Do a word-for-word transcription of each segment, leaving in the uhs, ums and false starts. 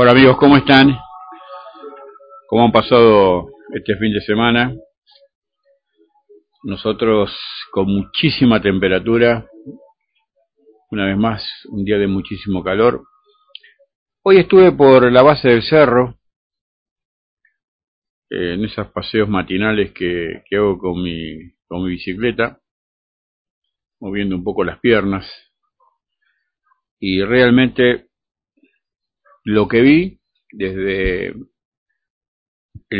Hola amigos, ¿cómo están? ¿Cómo han pasado este fin de semana? Nosotros con muchísima temperatura, una vez más, un día de muchísimo calor. Hoy estuve por la base del cerro, en esos paseos matinales que, que hago con mi, con mi bicicleta, moviendo un poco las piernas, y realmente lo que vi desde el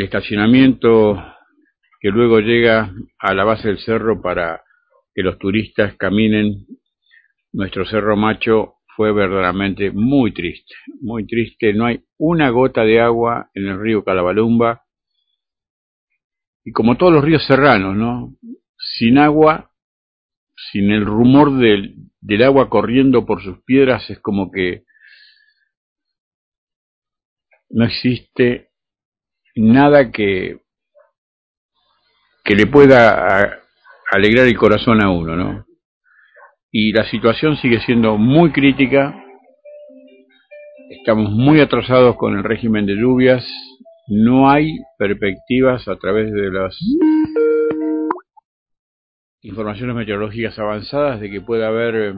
estacionamiento que luego llega a la base del cerro para que los turistas caminen nuestro Cerro Macho fue verdaderamente muy triste, muy triste. No hay una gota de agua en el río Calabalumba, y como todos los ríos serranos, ¿no? Sin agua, sin el rumor del, del agua corriendo por sus piedras, es como que no existe nada que que le pueda alegrar el corazón a uno, ¿no? Y la situación sigue siendo muy crítica. Estamos muy atrasados con el régimen de lluvias. No hay perspectivas a través de las informaciones meteorológicas avanzadas de que pueda haber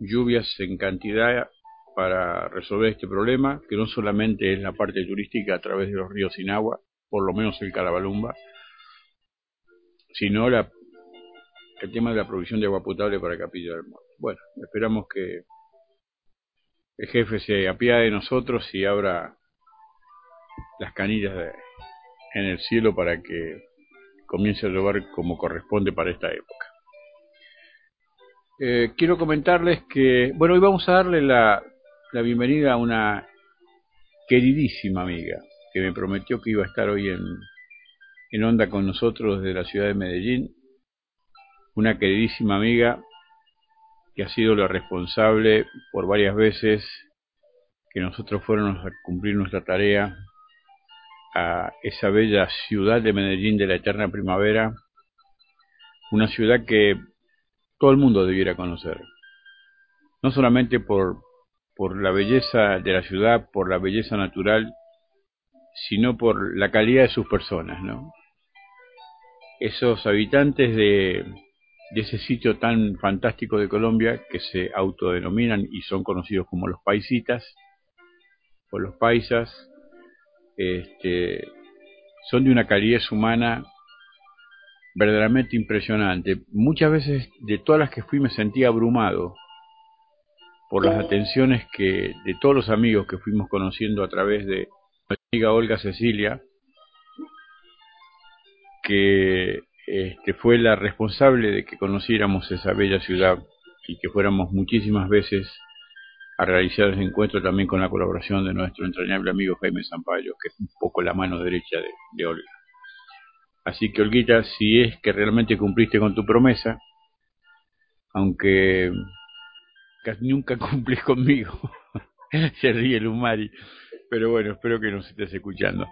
lluvias en cantidad para resolver este problema, que no solamente es la parte turística a través de los ríos sin agua, por lo menos el Calabalumba, sino la el tema de la provisión de agua potable para Capilla del Monte. Bueno, esperamos que el jefe se apiade de nosotros y abra las canillas de, en el cielo para que comience a llover como corresponde para esta época. Eh, quiero comentarles que, bueno, hoy vamos a darle la, la bienvenida a una queridísima amiga que me prometió que iba a estar hoy en, en onda con nosotros desde la ciudad de Medellín. Una queridísima amiga que ha sido la responsable por varias veces que nosotros fuéramos a cumplir nuestra tarea a esa bella ciudad de Medellín de la eterna primavera, una ciudad que todo el mundo debiera conocer, no solamente por, por la belleza de la ciudad, por la belleza natural, sino por la calidad de sus personas, ¿no? Esos habitantes de... de ese sitio tan fantástico de Colombia, que se autodenominan y son conocidos como los paisitas, o los paisas, este, son de una calidez humana verdaderamente impresionante. Muchas veces, de todas las que fui, me sentí abrumado por las atenciones que de todos los amigos que fuimos conociendo a través de nuestra amiga Olga Cecilia, que... Este, fue la responsable de que conociéramos esa bella ciudad y que fuéramos muchísimas veces a realizar ese encuentro, también con la colaboración de nuestro entrañable amigo Jaime Sampaio, que es un poco la mano derecha de, de Olga. Así que, Olguita, si es que realmente cumpliste con tu promesa, aunque casi nunca cumplís conmigo, se ríe Lumari, pero bueno, espero que nos estés escuchando.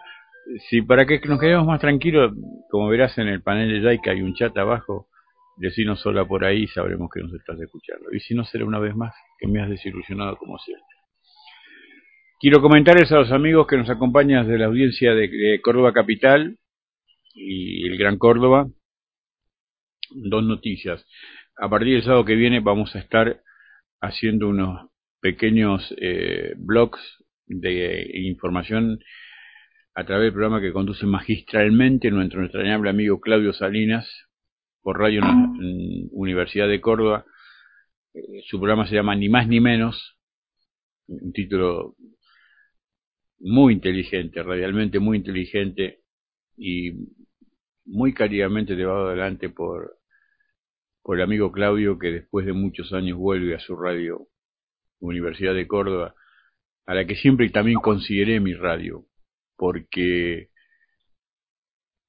Sí, para que nos quedemos más tranquilos, como verás en el panel de Yaica hay un chat abajo, decinos sola por ahí y sabremos que nos estás escuchando. Y si no, será una vez más que me has desilusionado como siempre. Quiero comentarles a los amigos que nos acompañan desde la audiencia de, de Córdoba Capital y el Gran Córdoba, dos noticias. A partir del sábado que viene vamos a estar haciendo unos pequeños eh, blogs de información a través del programa que conduce magistralmente nuestro entrañable amigo Claudio Salinas por Radio Universidad de Córdoba. Eh, su programa se llama Ni Más Ni Menos, un título muy inteligente, radialmente muy inteligente y muy calidamente llevado adelante por por el amigo Claudio, que después de muchos años vuelve a su radio Universidad de Córdoba, a la que siempre y también consideré mi radio, porque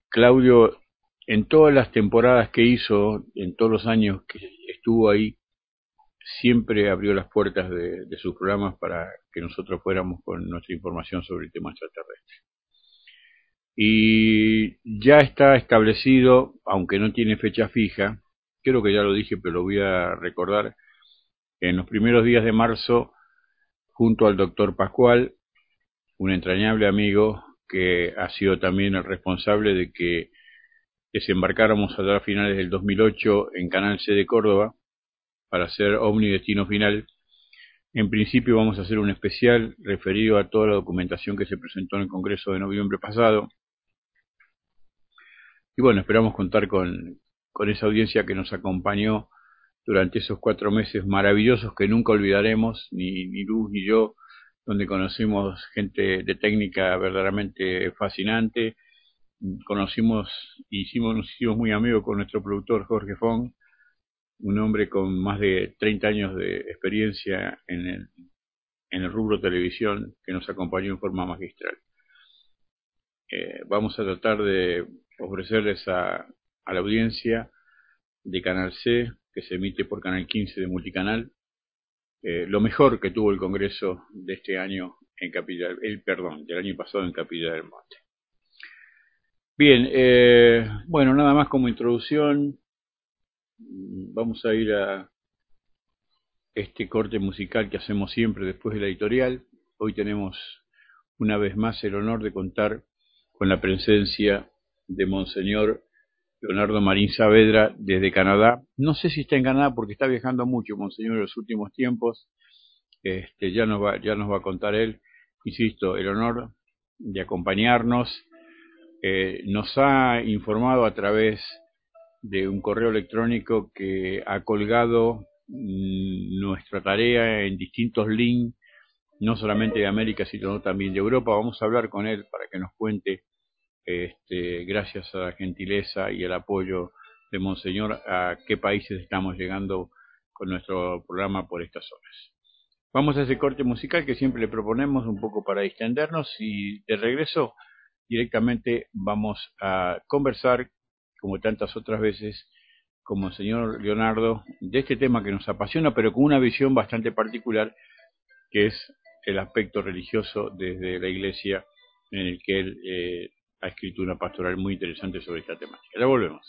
Claudio, en todas las temporadas que hizo, en todos los años que estuvo ahí, siempre abrió las puertas de, de sus programas para que nosotros fuéramos con nuestra información sobre el tema extraterrestre. Y ya está establecido, aunque no tiene fecha fija, creo que ya lo dije, pero lo voy a recordar, en los primeros días de marzo, junto al doctor Pascual, un entrañable amigo que ha sido también el responsable de que desembarcáramos allá a finales del dos mil ocho en Canal C de Córdoba para hacer OVNI Destino Final. En principio vamos a hacer un especial referido a toda la documentación que se presentó en el Congreso de noviembre pasado. Y bueno, esperamos contar con, con esa audiencia que nos acompañó durante esos cuatro meses maravillosos que nunca olvidaremos, ni, ni Luz ni yo, donde conocimos gente de técnica verdaderamente fascinante. Conocimos y hicimos, nos hicimos muy amigos con nuestro productor Jorge Fong, un hombre con más de treinta años de experiencia en el, en el rubro televisión, que nos acompañó en forma magistral. Eh, vamos a tratar de ofrecerles a, a la audiencia de Canal C, que se emite por Canal quince de Multicanal, eh, lo mejor que tuvo el Congreso de este año en Capilla, el perdón, del año pasado en Capilla del Monte. Bien, eh, bueno, nada más como introducción, vamos a ir a este corte musical que hacemos siempre después de la editorial. Hoy tenemos una vez más el honor de contar con la presencia de Monseñor Leonardo Marín Saavedra desde Canadá. No sé si está en Canadá porque está viajando mucho, Monseñor, en los últimos tiempos. Este, ya nos va, ya nos va a contar él, insisto, el honor de acompañarnos. Eh, nos ha informado a través de un correo electrónico que ha colgado mm, nuestra tarea en distintos links, no solamente de América, sino también de Europa. Vamos a hablar con él para que nos cuente, este, gracias a la gentileza y el apoyo de Monseñor, a qué países estamos llegando con nuestro programa por estas horas. Vamos a ese corte musical que siempre le proponemos un poco para distendernos, y de regreso directamente vamos a conversar, como tantas otras veces, como el señor Leonardo, de este tema que nos apasiona, pero con una visión bastante particular, que es el aspecto religioso desde la Iglesia, en el que él eh, ha escrito una pastoral muy interesante sobre esta temática. Ya volvemos.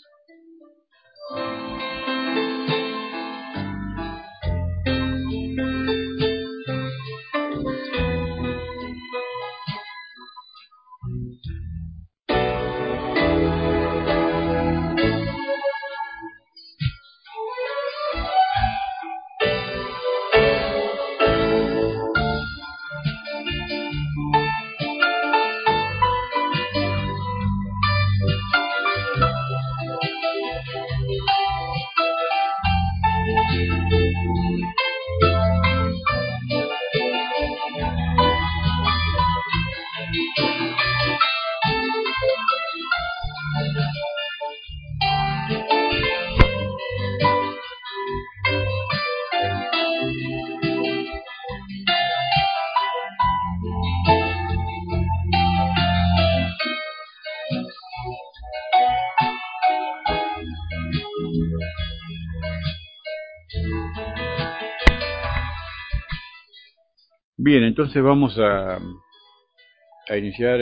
Bien, entonces vamos a, a iniciar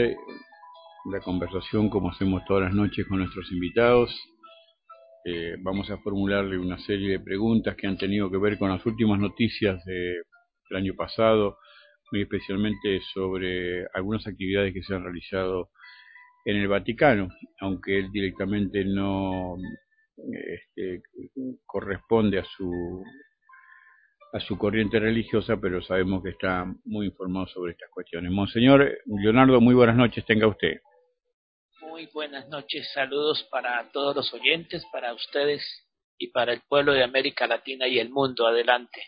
la conversación como hacemos todas las noches con nuestros invitados. Eh, vamos a formularle una serie de preguntas que han tenido que ver con las últimas noticias de, del año pasado, muy especialmente sobre algunas actividades que se han realizado en el Vaticano, aunque él directamente no este, corresponde a su... a su corriente religiosa, pero sabemos que está muy informado sobre estas cuestiones. Monseñor Leonardo, muy buenas noches, tenga usted. Muy buenas noches, saludos para todos los oyentes, para ustedes y para el pueblo de América Latina y el mundo. Adelante.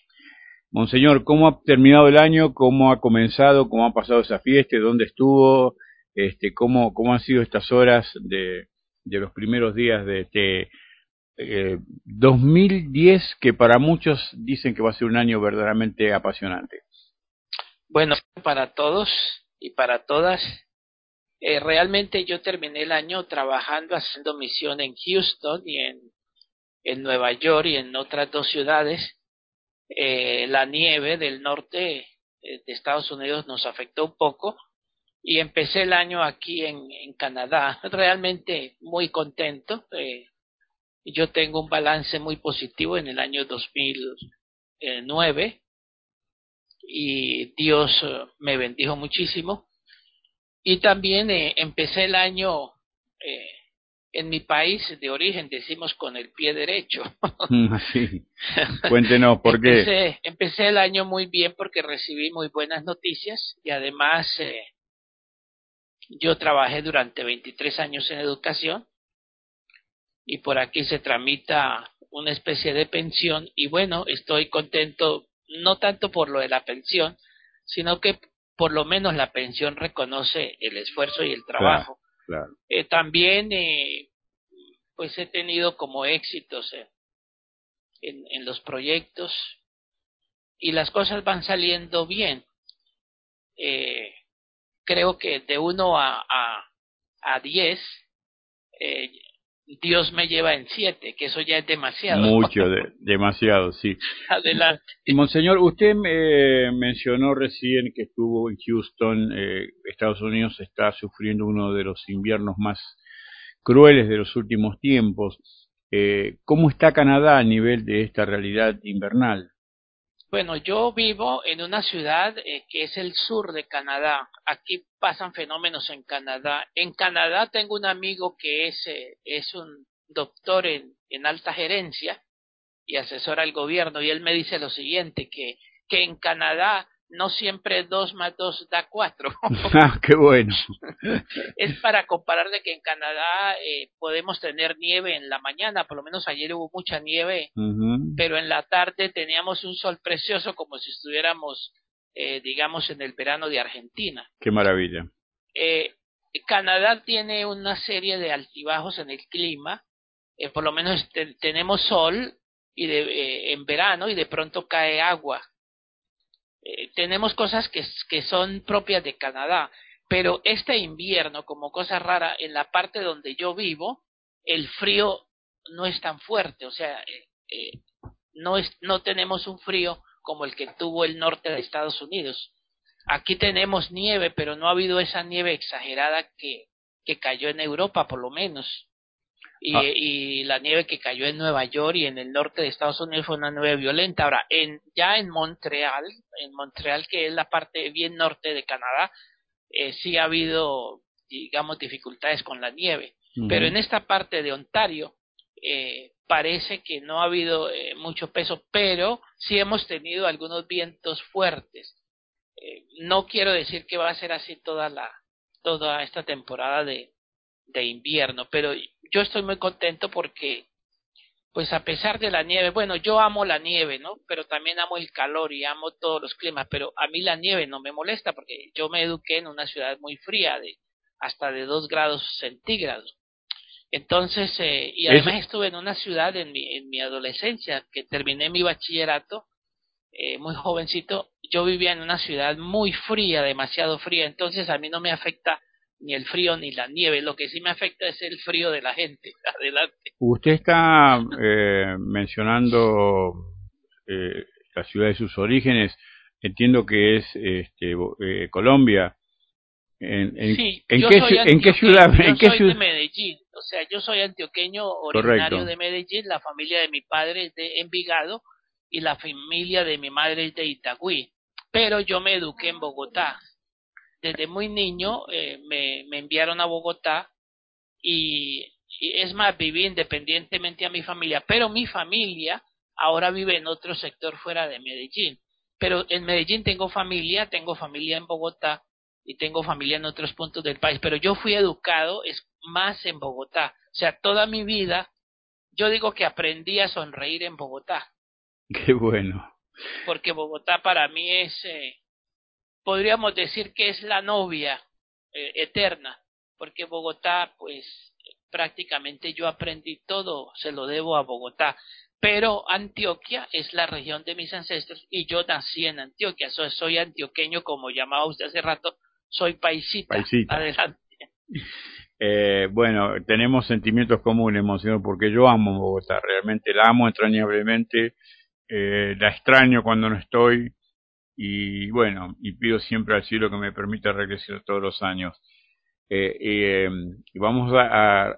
Monseñor, ¿cómo ha terminado el año? ¿Cómo ha comenzado? ¿Cómo ha pasado esa fiesta? ¿Dónde estuvo? Este, ¿Cómo cómo han sido estas horas de, de los primeros días de este eh, dos mil diez, que para muchos dicen que va a ser un año verdaderamente apasionante. Bueno, para todos y para todas, eh, realmente yo terminé el año trabajando, haciendo misión en Houston y en, en Nueva York y en otras dos ciudades. Eh, la nieve del norte eh, de Estados Unidos nos afectó un poco y empecé el año aquí en, en Canadá, realmente muy contento. Eh, yo tengo un balance muy positivo en el año dos mil nueve y Dios me bendijo muchísimo, y también eh, empecé el año eh, en mi país de origen, decimos, con el pie derecho. Sí. Cuéntenos, ¿por qué? Empecé, empecé el año muy bien porque recibí muy buenas noticias, y además eh, yo trabajé durante veintitrés años en educación y por aquí se tramita una especie de pensión, y bueno, estoy contento, no tanto por lo de la pensión, sino que por lo menos la pensión reconoce el esfuerzo y el trabajo. Claro. Claro. Eh, también eh, pues he tenido como éxitos eh, en, en los proyectos y las cosas van saliendo bien. Eh, creo que de uno a, a, a diez eh, Dios me lleva en siete, que eso ya es demasiado. Mucho, de, demasiado, sí. Adelante. Monseñor, usted eh, mencionó recién que estuvo en Houston. eh, Estados Unidos está sufriendo uno de los inviernos más crueles de los últimos tiempos. Eh, ¿Cómo está Canadá a nivel de esta realidad invernal? Bueno, yo vivo en una ciudad eh, que es el sur de Canadá. Aquí pasan fenómenos en Canadá. En Canadá tengo un amigo que es, eh, es un doctor en, en alta gerencia y asesora al gobierno, y él me dice lo siguiente, que, que en Canadá no siempre dos más dos da cuatro. Ah, qué bueno. Es para compararle que en Canadá eh, podemos tener nieve en la mañana, por lo menos ayer hubo mucha nieve, uh-huh. Pero en la tarde teníamos un sol precioso, como si estuviéramos, eh, digamos, en el verano de Argentina. Qué maravilla. Eh, Canadá tiene una serie de altibajos en el clima, eh, por lo menos te- tenemos sol y de, eh, en verano, y de pronto cae agua. Eh, tenemos cosas que, que son propias de Canadá, pero este invierno, como cosa rara, en la parte donde yo vivo, el frío no es tan fuerte, o sea, eh, eh, no es, no tenemos un frío como el que tuvo el norte de Estados Unidos. Aquí tenemos nieve, pero no ha habido esa nieve exagerada que, que cayó en Europa, por lo menos. Y, ah. y la nieve que cayó en Nueva York y en el norte de Estados Unidos fue una nieve violenta. Ahora, en ya en Montreal, en Montreal que es la parte bien norte de Canadá, eh, sí ha habido, digamos, dificultades con la nieve. Uh-huh. Pero en esta parte de Ontario eh, parece que no ha habido eh, mucho peso, pero sí hemos tenido algunos vientos fuertes. Eh, no quiero decir que va a ser así toda la toda esta temporada de de invierno, pero yo estoy muy contento porque, pues a pesar de la nieve, bueno, yo amo la nieve, ¿no? Pero también amo el calor y amo todos los climas, pero a mí la nieve no me molesta porque yo me eduqué en una ciudad muy fría, de hasta de dos grados centígrados. Entonces, eh, y además es... estuve en una ciudad en mi, en mi adolescencia, que terminé mi bachillerato, eh, muy jovencito, yo vivía en una ciudad muy fría, demasiado fría, entonces a mí no me afecta ni el frío ni la nieve, lo que sí me afecta es el frío de la gente. Adelante. Usted está eh, mencionando eh, la ciudad de sus orígenes, entiendo que es este, eh, Colombia. ¿En, en, sí, ¿en, qué, ¿en qué ciudad? Yo ¿en qué soy ciudad? De Medellín, o sea, yo soy antioqueño originario. Correcto. De Medellín, la familia de mi padre es de Envigado y la familia de mi madre es de Itagüí, pero yo me eduqué en Bogotá. Desde muy niño eh, me, me enviaron a Bogotá y, y es más, viví independientemente a mi familia, pero mi familia ahora vive en otro sector fuera de Medellín, pero en Medellín tengo familia, tengo familia en Bogotá y tengo familia en otros puntos del país, pero yo fui educado es más en Bogotá, o sea, toda mi vida yo digo que aprendí a sonreír en Bogotá. Qué bueno. Porque Bogotá para mí es... Eh, podríamos decir que es la novia eh, eterna, porque Bogotá, pues, prácticamente yo aprendí todo, se lo debo a Bogotá. Pero Antioquia es la región de mis ancestros y yo nací en Antioquia. Soy, soy antioqueño, como llamaba usted hace rato, soy paisita. Paisita. Adelante. Eh, bueno, tenemos sentimientos comunes, monseñor, porque yo amo Bogotá, realmente la amo entrañablemente, eh, la extraño cuando no estoy y bueno, y pido siempre al cielo que me permita regresar todos los años. Eh, eh, y vamos a, a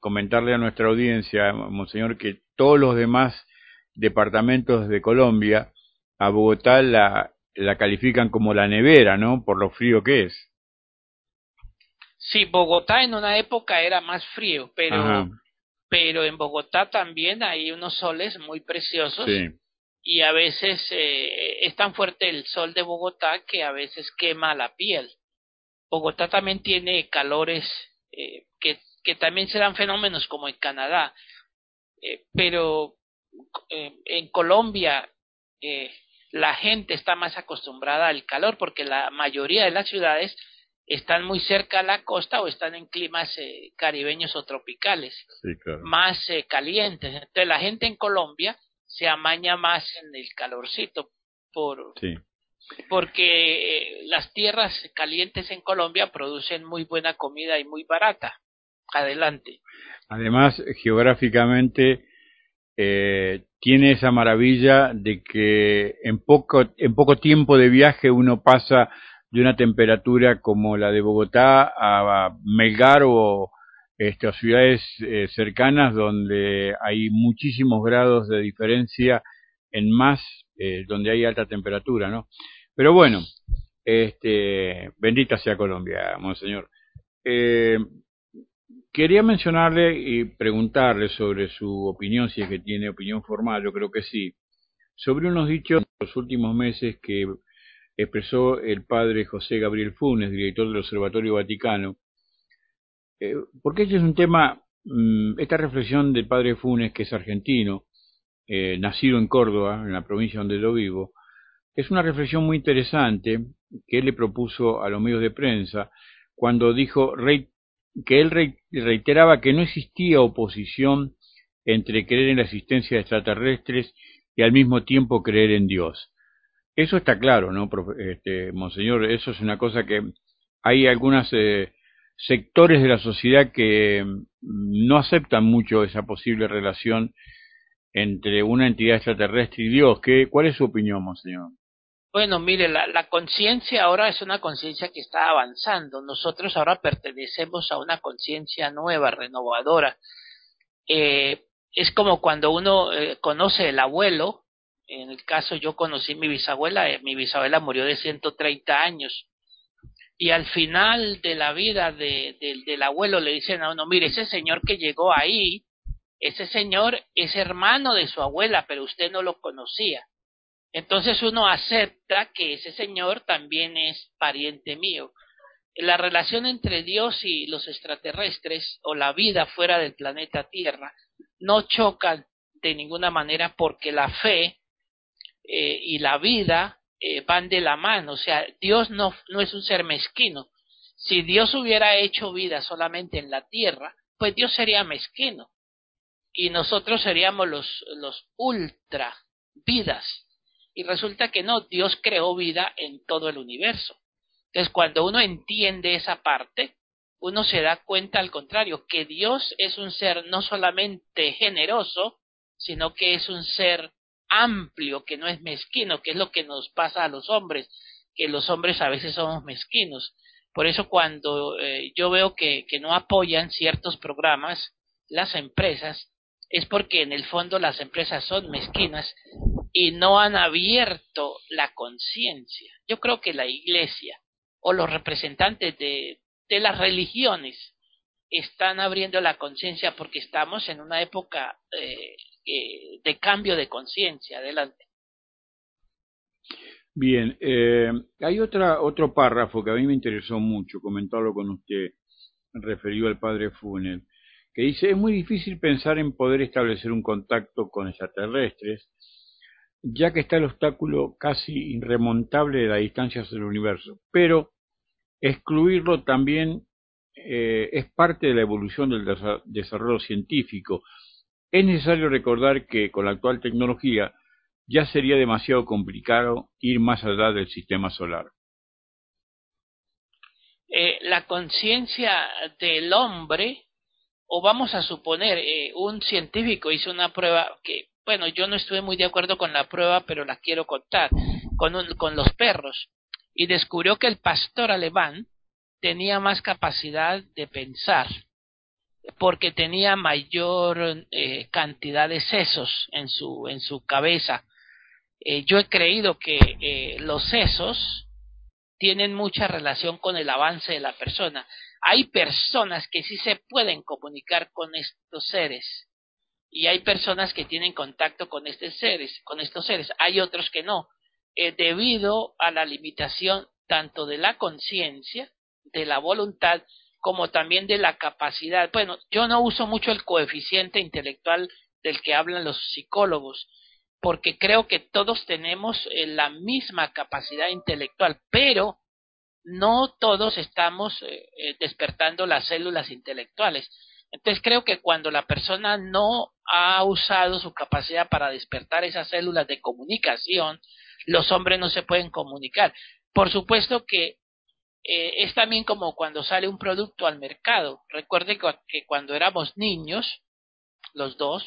comentarle a nuestra audiencia, monseñor, que todos los demás departamentos de Colombia a Bogotá la, la califican como la nevera, ¿no? Por lo frío que es. Sí, Bogotá en una época era más frío, pero Ajá. pero en Bogotá también hay unos soles muy preciosos, sí. Y a veces eh, es tan fuerte el sol de Bogotá que a veces quema la piel. Bogotá también tiene calores eh, que, que también serán fenómenos como en Canadá, eh, pero eh, en Colombia eh, la gente está más acostumbrada al calor porque la mayoría de las ciudades están muy cerca a la costa o están en climas eh, caribeños o tropicales, sí, claro. más eh, calientes. Entonces la gente en Colombia se amaña más en el calorcito por sí. porque eh, las tierras calientes en Colombia producen muy buena comida y muy barata. Adelante. Además, geográficamente eh, tiene esa maravilla de que en poco, en poco tiempo de viaje uno pasa de una temperatura como la de Bogotá a Melgar o este, a ciudades eh, cercanas donde hay muchísimos grados de diferencia en más, eh, donde hay alta temperatura, ¿no? Pero bueno, este, bendita sea Colombia, monseñor. Eh, quería mencionarle y preguntarle sobre su opinión, si es que tiene opinión formal, yo creo que sí, sobre unos dichos de los últimos meses que expresó el padre José Gabriel Funes, director del Observatorio Vaticano, eh, porque este es un tema, mmm, esta reflexión del padre Funes, que es argentino, eh, nacido en Córdoba, en la provincia donde yo vivo, es una reflexión muy interesante que él le propuso a los medios de prensa cuando dijo rey, que él re, reiteraba que no existía oposición entre creer en la existencia de extraterrestres y al mismo tiempo creer en Dios. Eso está claro, ¿no, este, monseñor? Eso es una cosa que hay algunos eh, sectores de la sociedad que no aceptan mucho esa posible relación entre una entidad extraterrestre y Dios. ¿Qué, ¿Cuál es su opinión, monseñor? Bueno, mire, la, la conciencia ahora es una conciencia que está avanzando. Nosotros ahora pertenecemos a una conciencia nueva, renovadora. Eh, es como cuando uno eh, conoce el abuelo. En el caso, yo conocí a mi bisabuela, eh, mi bisabuela murió de ciento treinta años, y al final de la vida de, de, del abuelo le dicen a uno, mire, ese señor que llegó ahí, ese señor es hermano de su abuela, pero usted no lo conocía. Entonces uno acepta que ese señor también es pariente mío. La relación entre Dios y los extraterrestres, o la vida fuera del planeta Tierra, no chocan de ninguna manera porque la fe Eh, y la vida eh, van de la mano. O sea, Dios no, no es un ser mezquino. Si Dios hubiera hecho vida solamente en la tierra, pues Dios sería mezquino y nosotros seríamos los, los ultra vidas, y resulta que no, Dios creó vida en todo el universo. Entonces, cuando uno entiende esa parte, uno se da cuenta, al contrario, que Dios es un ser no solamente generoso, sino que es un ser amplio, que no es mezquino, que es lo que nos pasa a los hombres, que los hombres a veces somos mezquinos. Por eso cuando eh, yo veo que, que no apoyan ciertos programas las empresas, es porque en el fondo las empresas son mezquinas y no han abierto la conciencia. Yo creo que la iglesia o los representantes de, de las religiones están abriendo la conciencia porque estamos en una época eh, eh, de cambio de conciencia. Adelante. Bien, eh, hay otra otro párrafo que a mí me interesó mucho comentarlo con usted, referido al padre Funes, que dice: es muy difícil pensar en poder establecer un contacto con extraterrestres, ya que está el obstáculo casi irremontable de las distancias del universo, pero excluirlo también eh, es parte de la evolución del desa desarrollo científico. Es necesario recordar que con la actual tecnología ya sería demasiado complicado ir más allá del sistema solar. Eh, la conciencia del hombre, o vamos a suponer, eh, un científico hizo una prueba que, bueno, yo no estuve muy de acuerdo con la prueba, pero la quiero contar, con, un, con los perros, y descubrió que el pastor alemán tenía más capacidad de pensar, porque tenía mayor eh, cantidad de sesos en su, en su cabeza. Eh, yo he creído que eh, los sesos tienen mucha relación con el avance de la persona. Hay personas que sí se pueden comunicar con estos seres, y hay personas que tienen contacto con estos seres, con estos seres. Hay otros que no, eh, debido a la limitación tanto de la conciencia, de la voluntad, como también de la capacidad. Bueno, yo no uso mucho el coeficiente intelectual del que hablan los psicólogos, porque creo que todos tenemos eh, la misma capacidad intelectual, pero no todos estamos eh, despertando las células intelectuales. Entonces creo que cuando la persona no ha usado su capacidad para despertar esas células de comunicación, los hombres no se pueden comunicar. Por supuesto que Eh, es también como cuando sale un producto al mercado. Recuerde que cuando éramos niños, los dos,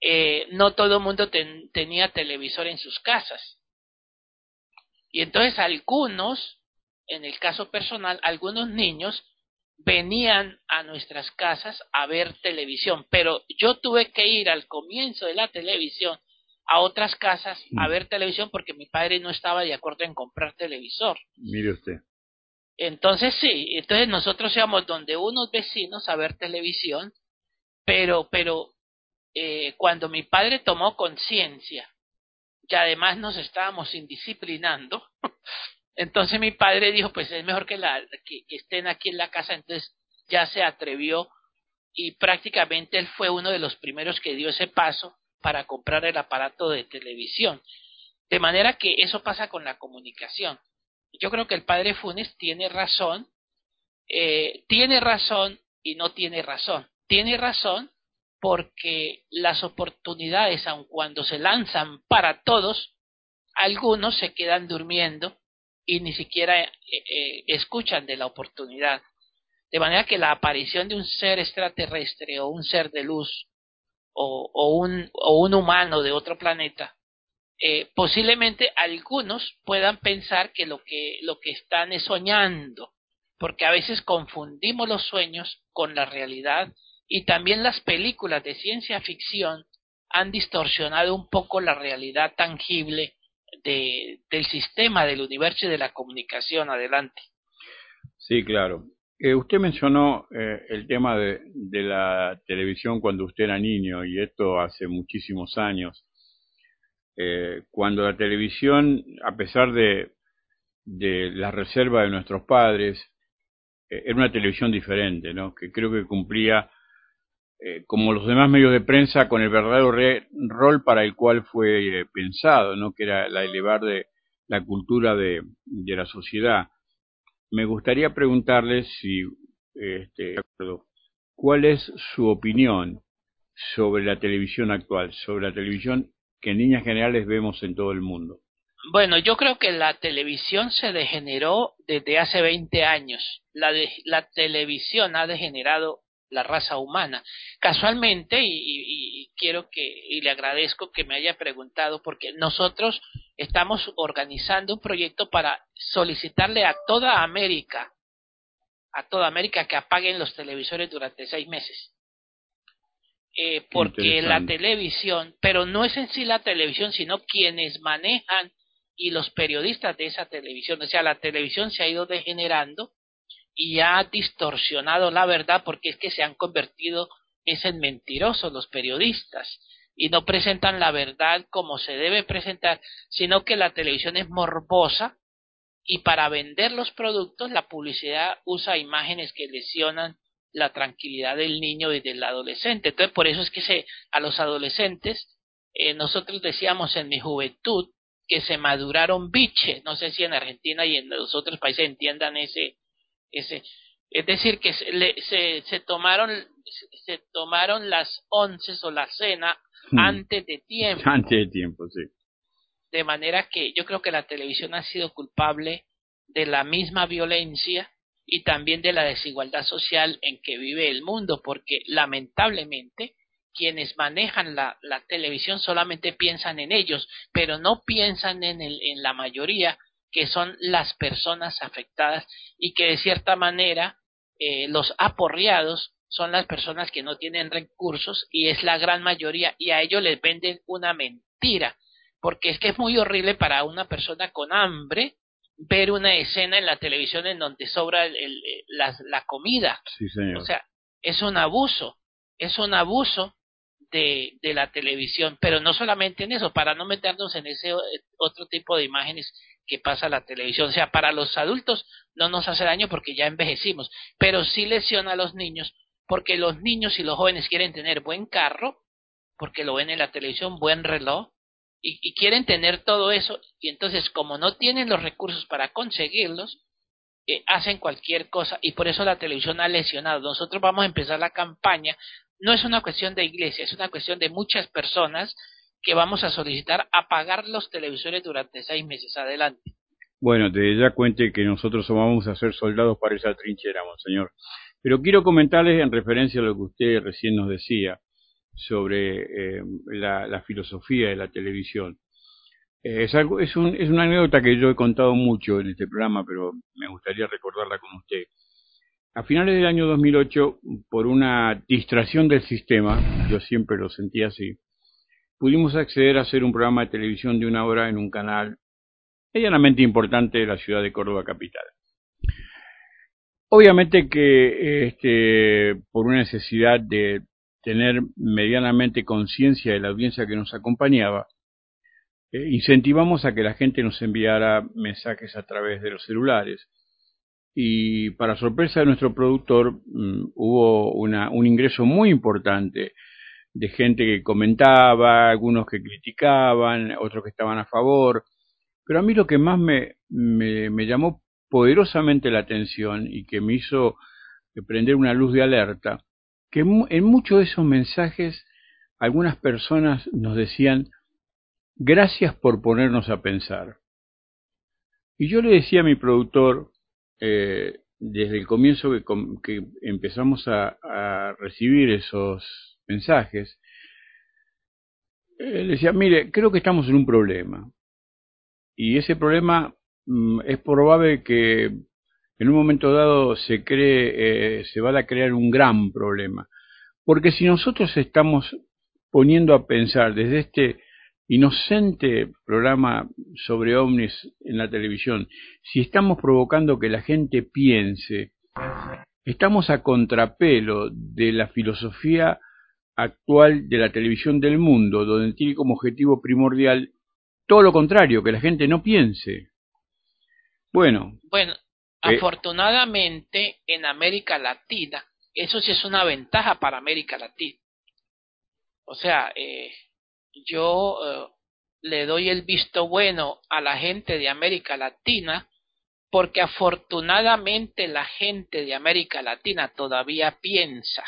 eh, no todo el mundo ten, tenía televisor en sus casas. Y entonces algunos, en el caso personal, algunos niños venían a nuestras casas a ver televisión. Pero yo tuve que ir al comienzo de la televisión a otras casas a ver televisión porque mi padre no estaba de acuerdo en comprar televisor. Mire usted. Entonces sí, entonces nosotros íbamos donde unos vecinos a ver televisión, pero pero eh, cuando mi padre tomó conciencia, y además nos estábamos indisciplinando, entonces mi padre dijo, pues es mejor que, la, que, que estén aquí en la casa, entonces ya se atrevió y prácticamente él fue uno de los primeros que dio ese paso para comprar el aparato de televisión. De manera que eso pasa con la comunicación. Yo creo que el padre Funes tiene razón, eh, tiene razón y no tiene razón. Tiene razón porque las oportunidades, aun cuando se lanzan para todos, algunos se quedan durmiendo y ni siquiera eh, eh, escuchan de la oportunidad. De manera que la aparición de un ser extraterrestre o un ser de luz, O, o, un, o un humano de otro planeta, eh, posiblemente algunos puedan pensar que lo que lo que están es soñando, porque a veces confundimos los sueños con la realidad, y también las películas de ciencia ficción han distorsionado un poco la realidad tangible de, del sistema, del universo y de la comunicación. Adelante. Sí, claro. Eh, usted mencionó eh, el tema de, de la televisión cuando usted era niño, y esto hace muchísimos años, eh, cuando la televisión, a pesar de, de la reserva de nuestros padres, eh, era una televisión diferente, ¿no? Que creo que cumplía, eh, como los demás medios de prensa, con el verdadero re rol para el cual fue eh, pensado, ¿no? Que era la elevar de la cultura de, de la sociedad. Me gustaría preguntarles si, este, cuál es su opinión sobre la televisión actual, sobre la televisión que en líneas generales vemos en todo el mundo. Bueno, yo creo que la televisión se degeneró desde hace veinte años. La, de, la televisión ha degenerado la raza humana. Casualmente, y, y, y quiero que, y le agradezco que me haya preguntado, porque nosotros estamos organizando un proyecto para solicitarle a toda América, a toda América, que apaguen los televisores durante seis meses. Eh, porque la televisión, pero no es en sí la televisión, sino quienes manejan y los periodistas de esa televisión. O sea, la televisión se ha ido degenerando y ha distorsionado la verdad, porque es que se han convertido es en mentirosos los periodistas y no presentan la verdad como se debe presentar, sino que la televisión es morbosa y para vender los productos la publicidad usa imágenes que lesionan la tranquilidad del niño y del adolescente. Entonces por eso es que se, a los adolescentes, eh, nosotros decíamos en mi juventud que se maduraron biche. No sé si en Argentina y en los otros países entiendan ese Ese, Es decir, que se, le, se, se tomaron se tomaron las onces o la cena hmm. antes de tiempo. Antes de tiempo, sí. De manera que yo creo que la televisión ha sido culpable de la misma violencia y también de la desigualdad social en que vive el mundo, porque lamentablemente quienes manejan la, la televisión solamente piensan en ellos, pero no piensan en, el, en la mayoría, que son las personas afectadas y que de cierta manera eh, los aporreados son las personas que no tienen recursos, y es la gran mayoría, y a ellos les venden una mentira, porque es que es muy horrible para una persona con hambre ver una escena en la televisión en donde sobra el, el, la, la comida. Sí, señor. O sea, es un abuso, es un abuso de, de la televisión, pero no solamente en eso, para no meternos en ese otro tipo de imágenes que pasa la televisión. O sea, para los adultos no nos hace daño porque ya envejecimos, pero sí lesiona a los niños, porque los niños y los jóvenes quieren tener buen carro, porque lo ven en la televisión, buen reloj, y, y quieren tener todo eso, y entonces como no tienen los recursos para conseguirlos, eh, hacen cualquier cosa, y por eso la televisión ha lesionado. Nosotros vamos a empezar la campaña, no es una cuestión de iglesia, es una cuestión de muchas personas, que vamos a solicitar apagar los televisores durante seis meses. Adelante. Bueno, desde ya cuente que nosotros vamos a ser soldados para esa trinchera, monseñor. Pero quiero comentarles en referencia a lo que usted recién nos decía sobre eh, la, la filosofía de la televisión. Eh, es, algo, es, un, es una anécdota que yo he contado mucho en este programa, pero me gustaría recordarla con usted. A finales del año dos mil ocho, por una distracción del sistema, yo siempre lo sentí así, pudimos acceder a hacer un programa de televisión de una hora en un canal medianamente importante de la ciudad de Córdoba capital. Obviamente que este, por una necesidad de tener medianamente conciencia de la audiencia que nos acompañaba, eh, incentivamos a que la gente nos enviara mensajes a través de los celulares, y para sorpresa de nuestro productor mmm, hubo una, un ingreso muy importante de gente que comentaba, algunos que criticaban, otros que estaban a favor. Pero a mí lo que más me, me, me llamó poderosamente la atención y que me hizo prender una luz de alerta, que en muchos de esos mensajes algunas personas nos decían: gracias por ponernos a pensar. Y yo le decía a mi productor, eh, desde el comienzo que, que empezamos a, a recibir esos mensajes, él decía: mire, creo que estamos en un problema, y ese problema mm, es probable que en un momento dado se cree, eh, se va a crear un gran problema, porque si nosotros estamos poniendo a pensar desde este inocente programa sobre ovnis en la televisión, si estamos provocando que la gente piense, estamos a contrapelo de la filosofía actual de la televisión del mundo, donde tiene como objetivo primordial todo lo contrario, que la gente no piense. Bueno, bueno eh, afortunadamente en América Latina, eso sí es una ventaja para América Latina. O sea, eh, yo eh, le doy el visto bueno a la gente de América Latina, porque afortunadamente la gente de América Latina todavía piensa.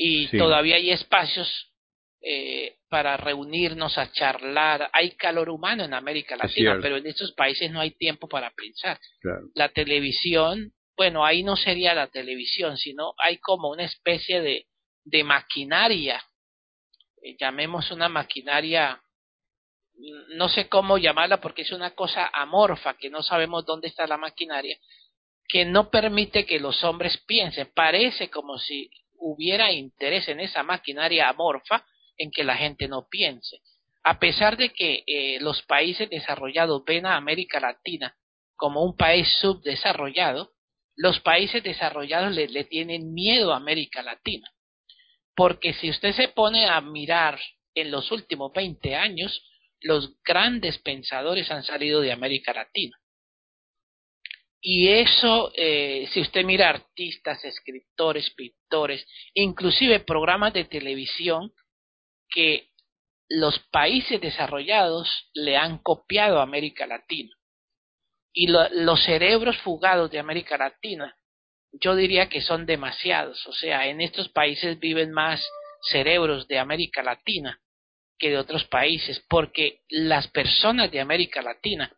Y sí, todavía hay espacios eh, para reunirnos a charlar. Hay calor humano en América Latina, pero en estos países no hay tiempo para pensar. Claro. La televisión, bueno, ahí no sería la televisión, sino hay como una especie de, de maquinaria. Eh, llamemos una maquinaria, no sé cómo llamarla porque es una cosa amorfa, que no sabemos dónde está la maquinaria, que no permite que los hombres piensen. Parece como si hubiera interés en esa maquinaria amorfa en que la gente no piense. A pesar de que eh, los países desarrollados ven a América Latina como un país subdesarrollado, los países desarrollados le, le tienen miedo a América Latina. Porque si usted se pone a mirar en los últimos veinte años, los grandes pensadores han salido de América Latina. Y eso, eh, si usted mira artistas, escritores, pintores, inclusive programas de televisión que los países desarrollados le han copiado a América Latina. y lo, los cerebros fugados de América Latina, yo diría que son demasiados. O sea, en estos países viven más cerebros de América Latina que de otros países, porque las personas de América Latina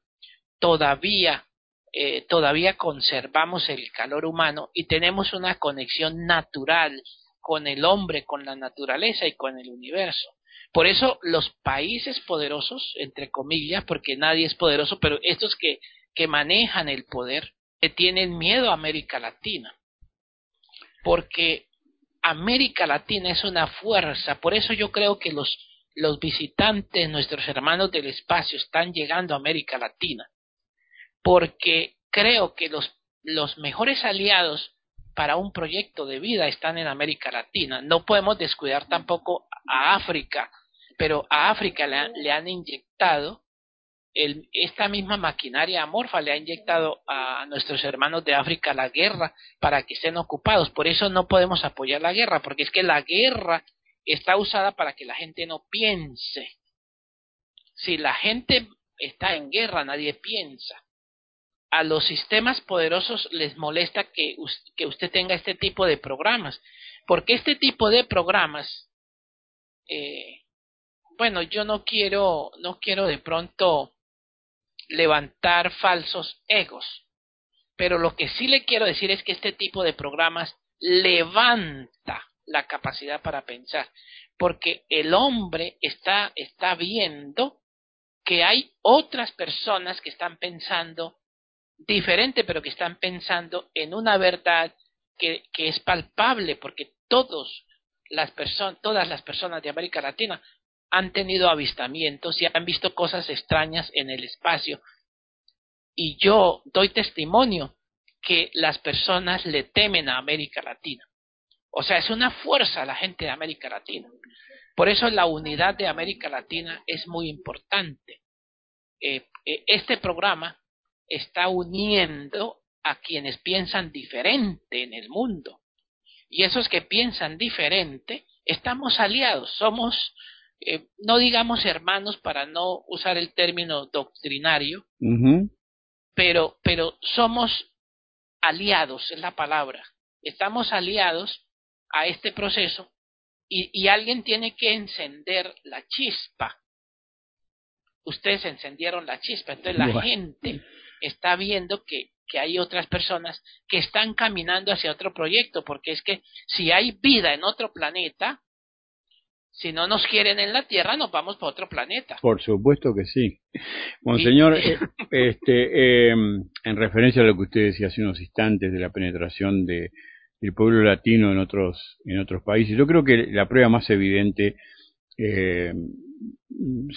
todavía eh, todavía conservamos el calor humano y tenemos una conexión natural con el hombre, con la naturaleza y con el universo. Por eso los países poderosos, entre comillas, porque nadie es poderoso, pero estos que, que manejan el poder, que tienen miedo a América Latina, porque América Latina es una fuerza. Por eso yo creo que los los visitantes, nuestros hermanos del espacio, están llegando a América Latina, porque creo que los, los mejores aliados para un proyecto de vida están en América Latina. No podemos descuidar tampoco a África, pero a África le, han, le han inyectado el, esta misma maquinaria amorfa, le ha inyectado a nuestros hermanos de África la guerra para que estén ocupados. Por eso no podemos apoyar la guerra, porque es que la guerra está usada para que la gente no piense. Si la gente está en guerra, nadie piensa. A los sistemas poderosos les molesta que usted, que usted tenga este tipo de programas, porque este tipo de programas, eh, bueno, yo no quiero, no quiero de pronto levantar falsos egos, pero lo que sí le quiero decir es que este tipo de programas levanta la capacidad para pensar, porque el hombre está, está viendo que hay otras personas que están pensando diferente, pero que están pensando en una verdad que, que es palpable, porque todos las personas, todas las personas de América Latina han tenido avistamientos y han visto cosas extrañas en el espacio, y yo doy testimonio que las personas le temen a América Latina. O sea, es una fuerza la gente de América Latina. Por eso la unidad de América Latina es muy importante. Eh, eh, este programa está uniendo a quienes piensan diferente en el mundo. Y esos que piensan diferente, estamos aliados. Somos, eh, no digamos hermanos para no usar el término doctrinario, uh-huh. pero, pero somos aliados, es la palabra. Estamos aliados a este proceso, y, y alguien tiene que encender la chispa. Ustedes encendieron la chispa, entonces la Buah. gente está viendo que, que hay otras personas que están caminando hacia otro proyecto, porque es que si hay vida en otro planeta, si no nos quieren en la Tierra, nos vamos para otro planeta. Por supuesto que sí. Monseñor, sí. este, eh, en referencia a lo que usted decía hace unos instantes de la penetración de el pueblo latino en otros en otros países. Yo creo que la prueba más evidente eh,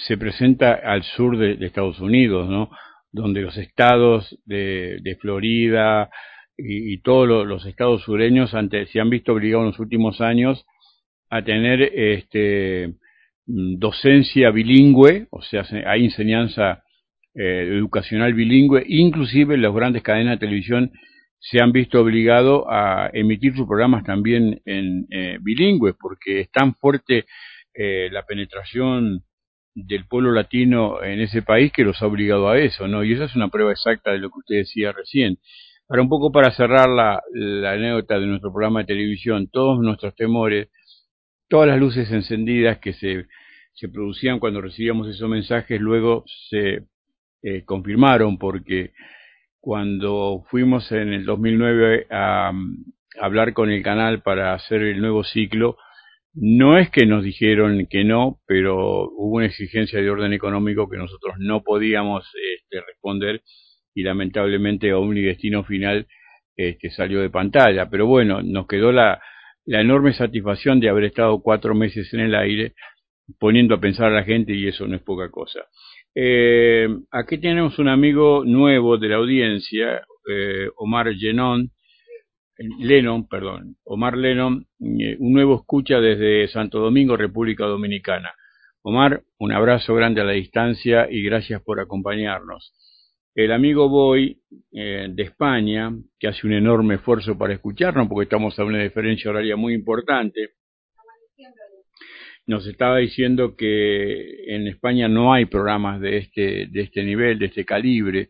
se presenta al sur de, de Estados Unidos, ¿no? Donde los estados de, de Florida y, y todos los, los estados sureños ante, se han visto obligados en los últimos años a tener este docencia bilingüe, o sea, hay enseñanza eh, educacional bilingüe, inclusive las grandes cadenas de televisión se han visto obligados a emitir sus programas también en eh, bilingües, porque es tan fuerte eh, la penetración del pueblo latino en ese país que los ha obligado a eso, ¿no? Y esa es una prueba exacta de lo que usted decía recién. Ahora, un poco para cerrar la, la anécdota de nuestro programa de televisión, todos nuestros temores, todas las luces encendidas que se, se producían cuando recibíamos esos mensajes, luego se eh, confirmaron, porque cuando fuimos en el dos mil nueve a, a hablar con el canal para hacer el nuevo ciclo, no es que nos dijeron que no, pero hubo una exigencia de orden económico que nosotros no podíamos este, responder, y lamentablemente Omnidestino final este, salió de pantalla. Pero bueno, nos quedó la, la enorme satisfacción de haber estado cuatro meses en el aire poniendo a pensar a la gente, y eso no es poca cosa. Eh, aquí tenemos un amigo nuevo de la audiencia, eh, Omar Lennon, Lennon, perdón, Omar Lennon, eh, un nuevo escucha desde Santo Domingo, República Dominicana. Omar, un abrazo grande a la distancia y gracias por acompañarnos. El amigo Boy eh, de España, que hace un enorme esfuerzo para escucharnos, porque estamos a una diferencia horaria muy importante, nos estaba diciendo que en España no hay programas de este de este nivel, de este calibre.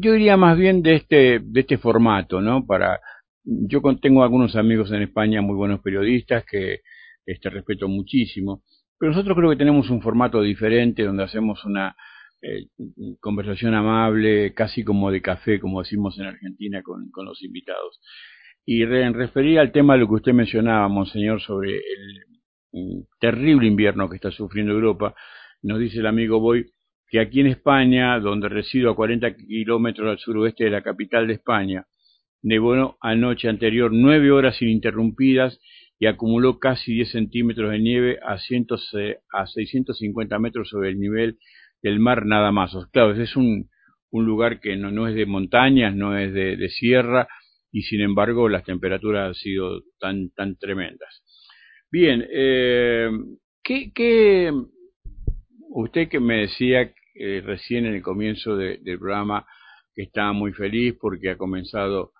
yo diría más bien de este, de este formato, ¿no? Para, yo tengo algunos amigos en España muy buenos periodistas que este, respeto muchísimo, pero nosotros creo que tenemos un formato diferente donde hacemos una eh, conversación amable, casi como de café, como decimos en Argentina con, con los invitados. Y en referir al tema de lo que usted mencionaba, Monseñor, sobre el terrible invierno que está sufriendo Europa, nos dice el amigo Boy que aquí en España, donde resido a cuarenta kilómetros al suroeste de la capital de España, nevó anoche anterior nueve horas ininterrumpidas y acumuló casi diez centímetros de nieve a, ciento, a seiscientos cincuenta metros sobre el nivel del mar nada más. Claro, es un, un lugar que no, no es de montañas, no es de, de sierra, y sin embargo las temperaturas han sido tan tan tremendas. Bien, eh, ¿qué, qué usted que me decía eh, recién en el comienzo de, del programa que estaba muy feliz porque ha comenzado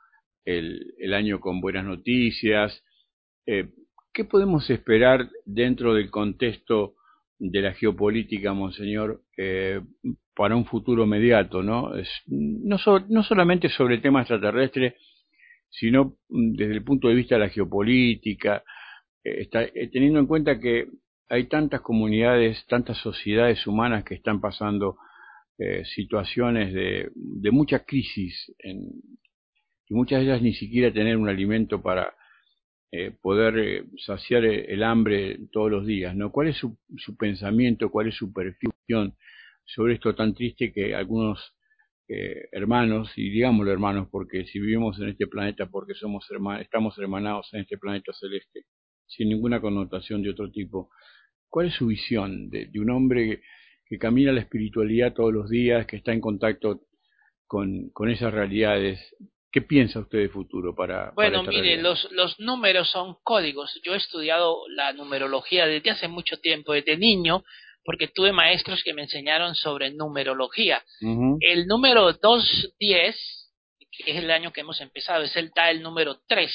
el, el año con buenas noticias, eh, ¿qué podemos esperar dentro del contexto de la geopolítica, Monseñor, eh, para un futuro inmediato, ¿no? Es, no, so, no solamente sobre el tema extraterrestre, sino desde el punto de vista de la geopolítica, eh, está, eh, teniendo en cuenta que hay tantas comunidades, tantas sociedades humanas que están pasando eh, situaciones de, de mucha crisis, en, y muchas de ellas ni siquiera tener un alimento para eh, poder eh, saciar el, el hambre todos los días, ¿no? ¿Cuál es su, su pensamiento, cuál es su perfección sobre esto tan triste que algunos... Eh, hermanos, y digámoslo hermanos, porque si vivimos en este planeta, porque somos hermanos, estamos hermanados en este planeta celeste, sin ninguna connotación de otro tipo. ¿Cuál es su visión de, de un hombre que, que camina la espiritualidad todos los días, que está en contacto con, con esas realidades? ¿Qué piensa usted de futuro para... Bueno, para mire, los, los números son códigos. Yo he estudiado la numerología desde hace mucho tiempo, desde niño, porque tuve maestros que me enseñaron sobre numerología. Uh-huh. El número doscientos diez, que es el año que hemos empezado, es el, da el número tres.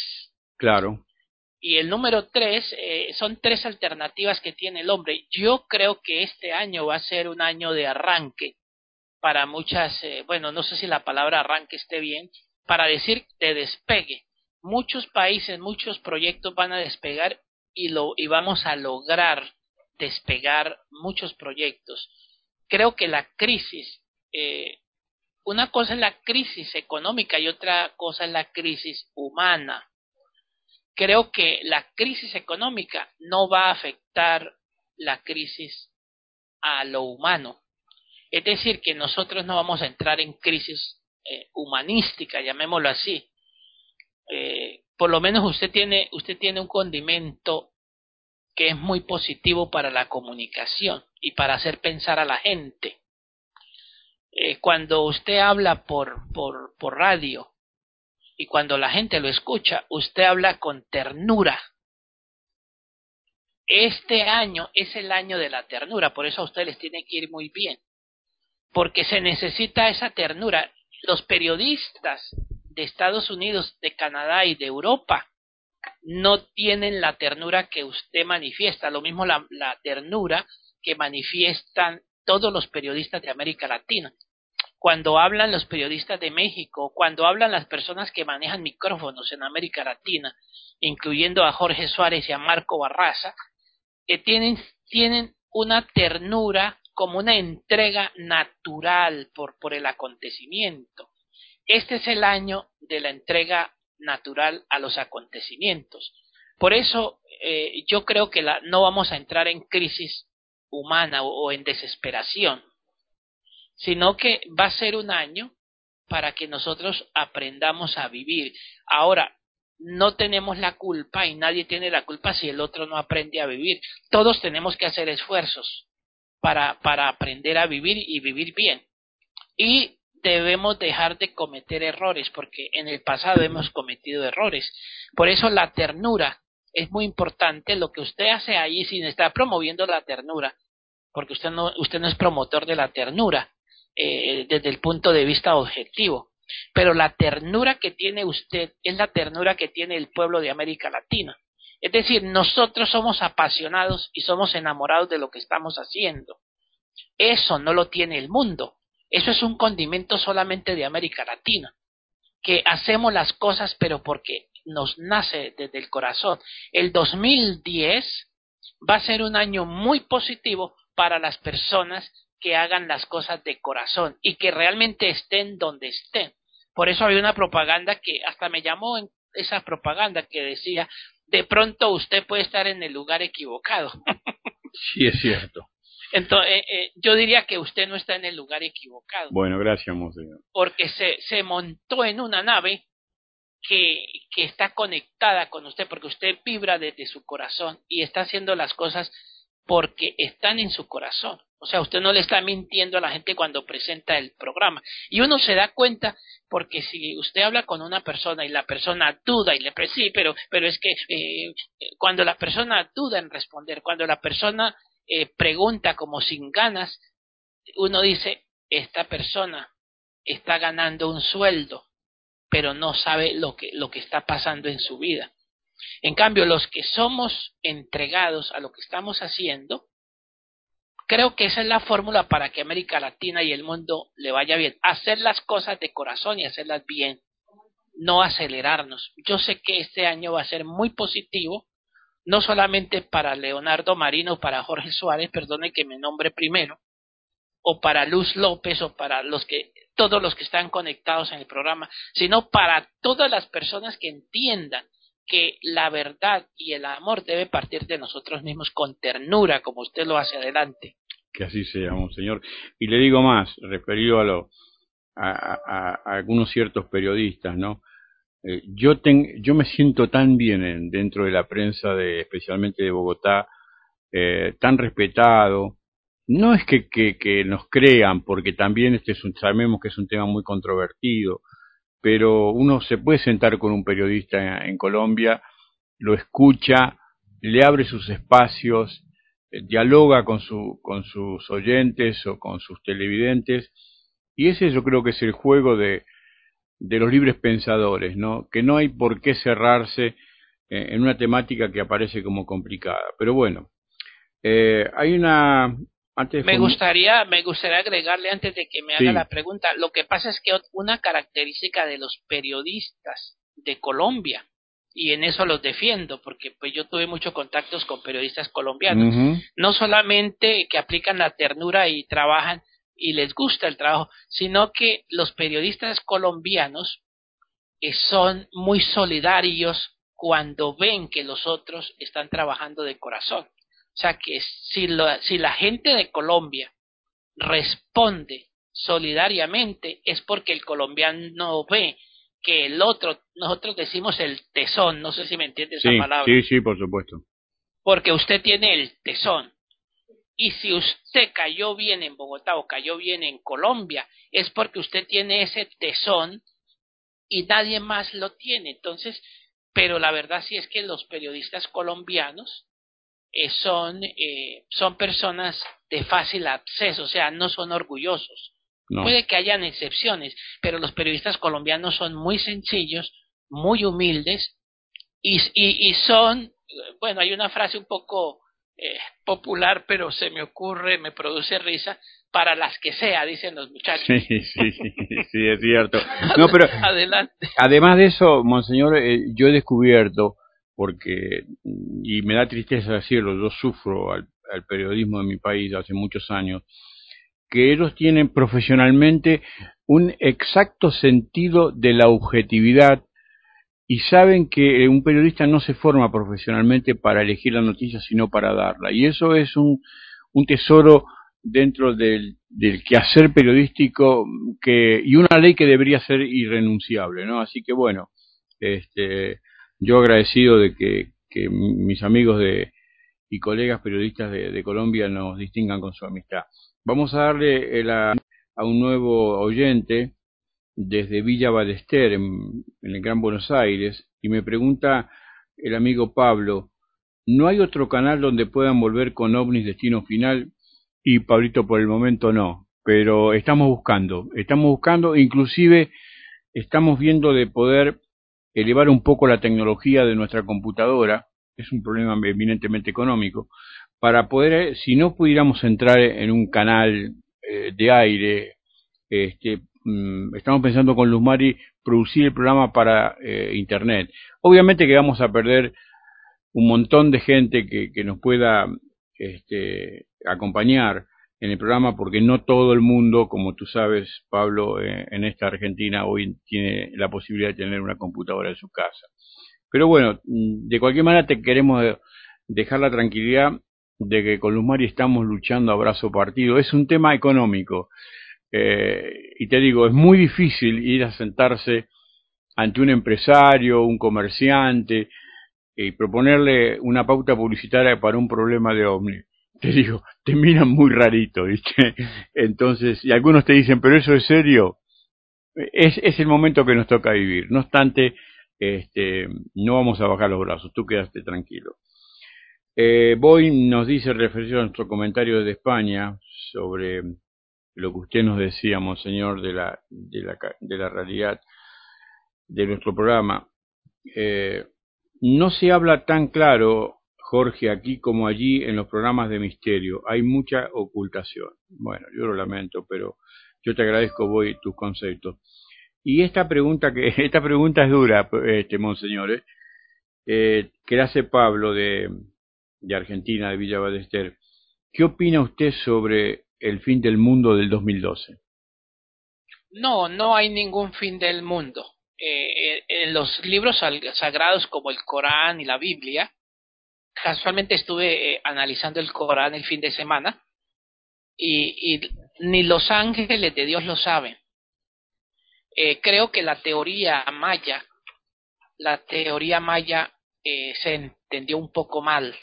Claro. Y el número tres, eh, son tres alternativas que tiene el hombre. Yo creo que este año va a ser un año de arranque para muchas, eh, bueno, no sé si la palabra arranque esté bien, para decir de despegue. Muchos países, muchos proyectos van a despegar y, lo, y vamos a lograr despegar muchos proyectos. Creo que la crisis, eh, una cosa es la crisis económica y otra cosa es la crisis humana. Creo que la crisis económica no va a afectar la crisis a lo humano. Es decir, que nosotros no vamos a entrar en crisis eh, humanística, llamémoslo así. Eh, por lo menos usted tiene, usted tiene un condimento que es muy positivo para la comunicación y para hacer pensar a la gente. Eh, cuando usted habla por, por, por radio y cuando la gente lo escucha, usted habla con ternura. Este año es el año de la ternura, por eso a ustedes les tiene que ir muy bien, porque se necesita esa ternura. Los periodistas de Estados Unidos, de Canadá y de Europa no tienen la ternura que usted manifiesta, lo mismo la, la ternura que manifiestan todos los periodistas de América Latina. Cuando hablan los periodistas de México, cuando hablan las personas que manejan micrófonos en América Latina, incluyendo a Jorge Suárez y a Marco Barraza, que tienen, tienen una ternura como una entrega natural por, por el acontecimiento. Este es el año de la entrega natural a los acontecimientos. Por eso eh, yo creo que la, no vamos a entrar en crisis humana o, o en desesperación, sino que va a ser un año para que nosotros aprendamos a vivir. Ahora, no tenemos la culpa y nadie tiene la culpa si el otro no aprende a vivir. Todos tenemos que hacer esfuerzos para, para aprender a vivir y vivir bien. Y debemos dejar de cometer errores, porque en el pasado hemos cometido errores. Por eso la ternura es muy importante. Lo que usted hace ahí, sin estar promoviendo la ternura, porque usted no, usted no es promotor de la ternura eh, desde el punto de vista objetivo, pero la ternura que tiene usted es la ternura que tiene el pueblo de América Latina. Es decir, nosotros somos apasionados y somos enamorados de lo que estamos haciendo. Eso no lo tiene el mundo. Eso es un condimento solamente de América Latina, que hacemos las cosas pero porque nos nace desde el corazón. El dos mil diez va a ser un año muy positivo para las personas que hagan las cosas de corazón y que realmente estén donde estén. Por eso había una propaganda que hasta me llamó en esa propaganda que decía, de pronto usted puede estar en el lugar equivocado. Sí, es cierto. Entonces, eh, eh, yo diría que usted no está en el lugar equivocado. Bueno, gracias, monseñor. Porque se, se montó en una nave que, que está conectada con usted, porque usted vibra desde su corazón y está haciendo las cosas porque están en su corazón. O sea, usted no le está mintiendo a la gente cuando presenta el programa. Y uno se da cuenta, porque si usted habla con una persona y la persona duda y le dice, sí, pero, pero es que eh, cuando la persona duda en responder, cuando la persona eh, pregunta como sin ganas, uno dice, esta persona está ganando un sueldo, pero no sabe lo que, lo que está pasando en su vida. En cambio, los que somos entregados a lo que estamos haciendo, creo que esa es la fórmula para que América Latina y el mundo le vaya bien. Hacer las cosas de corazón y hacerlas bien. No acelerarnos. Yo sé que este año va a ser muy positivo, no solamente para Leonardo Marín o para Jorge Suárez, perdone que me nombre primero, o para Luz López o para los que todos los que están conectados en el programa, sino para todas las personas que entiendan que la verdad y el amor debe partir de nosotros mismos con ternura, como usted lo hace. Adelante. Que así sea, monseñor. Y le digo más, referido a, lo, a, a, a algunos ciertos periodistas, ¿no? Eh, yo, ten, yo me siento tan bien en, dentro de la prensa, de, especialmente de Bogotá, eh, tan respetado. No es que, que, que nos crean, porque también este es un, sabemos que es un tema muy controvertido, pero uno se puede sentar con un periodista en, en Colombia, lo escucha, le abre sus espacios, dialoga con, su, con sus oyentes o con sus televidentes, y ese yo creo que es el juego de, de los libres pensadores, ¿no? Que no hay por qué cerrarse en una temática que aparece como complicada. Pero bueno, eh, hay una... Antes me, gustaría, me gustaría agregarle antes de que me haga sí. la pregunta, lo que pasa es que una característica de los periodistas de Colombia, y en eso los defiendo, porque pues yo tuve muchos contactos con periodistas colombianos, uh-huh. no solamente que aplican la ternura y trabajan y les gusta el trabajo, sino que los periodistas colombianos eh, son muy solidarios cuando ven que los otros están trabajando de corazón. O sea que si, lo, si la gente de Colombia responde solidariamente es porque el colombiano ve que el otro, nosotros decimos el tesón, no sé si me entiende sí, esa palabra. Sí, sí, por supuesto. Porque usted tiene el tesón. Y si usted cayó bien en Bogotá o cayó bien en Colombia es porque usted tiene ese tesón y nadie más lo tiene. Entonces, pero la verdad sí es que los periodistas colombianos Eh, son eh, son personas de fácil acceso, o sea, no son orgullosos. No. Puede que hayan excepciones, pero los periodistas colombianos son muy sencillos, muy humildes y, y, y son, bueno, hay una frase un poco eh, popular, pero se me ocurre, me produce risa, para las que sea, dicen los muchachos. Sí, sí, sí, sí es cierto. No, pero adelante. Además de eso, monseñor, eh, yo he descubierto porque, y me da tristeza decirlo, yo sufro al, al periodismo de mi país hace muchos años, que ellos tienen profesionalmente un exacto sentido de la objetividad y saben que un periodista no se forma profesionalmente para elegir la noticia, sino para darla. Y eso es un, un tesoro dentro del, del quehacer periodístico que y una ley que debería ser irrenunciable, ¿no? Así que bueno, este... yo agradecido de que, que mis amigos de, y colegas periodistas de, de Colombia nos distingan con su amistad. Vamos a darle el a, a un nuevo oyente desde Villa Ballester, en, en el Gran Buenos Aires, y me pregunta el amigo Pablo, ¿no hay otro canal donde puedan volver con OVNIs Destino Final? Y Pablito, por el momento no, pero estamos buscando, estamos buscando, inclusive estamos viendo de poder elevar un poco la tecnología de nuestra computadora, es un problema eminentemente económico, para poder, si no pudiéramos entrar en un canal eh, de aire este, estamos pensando con Luz Mari producir el programa para eh, internet. Obviamente que vamos a perder un montón de gente que, que nos pueda este, acompañar en el programa, porque no todo el mundo, como tú sabes, Pablo, eh, en esta Argentina hoy tiene la posibilidad de tener una computadora en su casa. Pero bueno, de cualquier manera te queremos dejar la tranquilidad de que con Luz Mari estamos luchando a brazo partido. Es un tema económico. Eh, y te digo, es muy difícil ir a sentarse ante un empresario, un comerciante, y proponerle una pauta publicitaria para un problema de ovni. Te digo, te miran muy rarito, ¿viste? Entonces, y algunos te dicen, pero eso es serio. Es, es el momento que nos toca vivir. No obstante, este, no vamos a bajar los brazos, tú quedaste tranquilo. Eh, Boy nos dice, referido a nuestro comentario de España sobre lo que usted nos decía, monseñor, de la, de la, de la realidad de nuestro programa. Eh, no se habla tan claro, Jorge, aquí como allí en los programas de misterio. Hay mucha ocultación. Bueno, yo lo lamento, pero yo te agradezco, Boy, tus conceptos. Y esta pregunta, que esta pregunta es dura, este, monseñores, eh, que la hace Pablo de, de Argentina, de Villa Ballester. ¿Qué opina usted sobre el fin del mundo del dos mil doce? No, no hay ningún fin del mundo. Eh, en los libros sagrados como el Corán y la Biblia, casualmente estuve eh, analizando el Corán el fin de semana, y, y ni los ángeles de Dios lo saben. Eh, creo que la teoría maya, la teoría maya eh, se entendió un poco mal,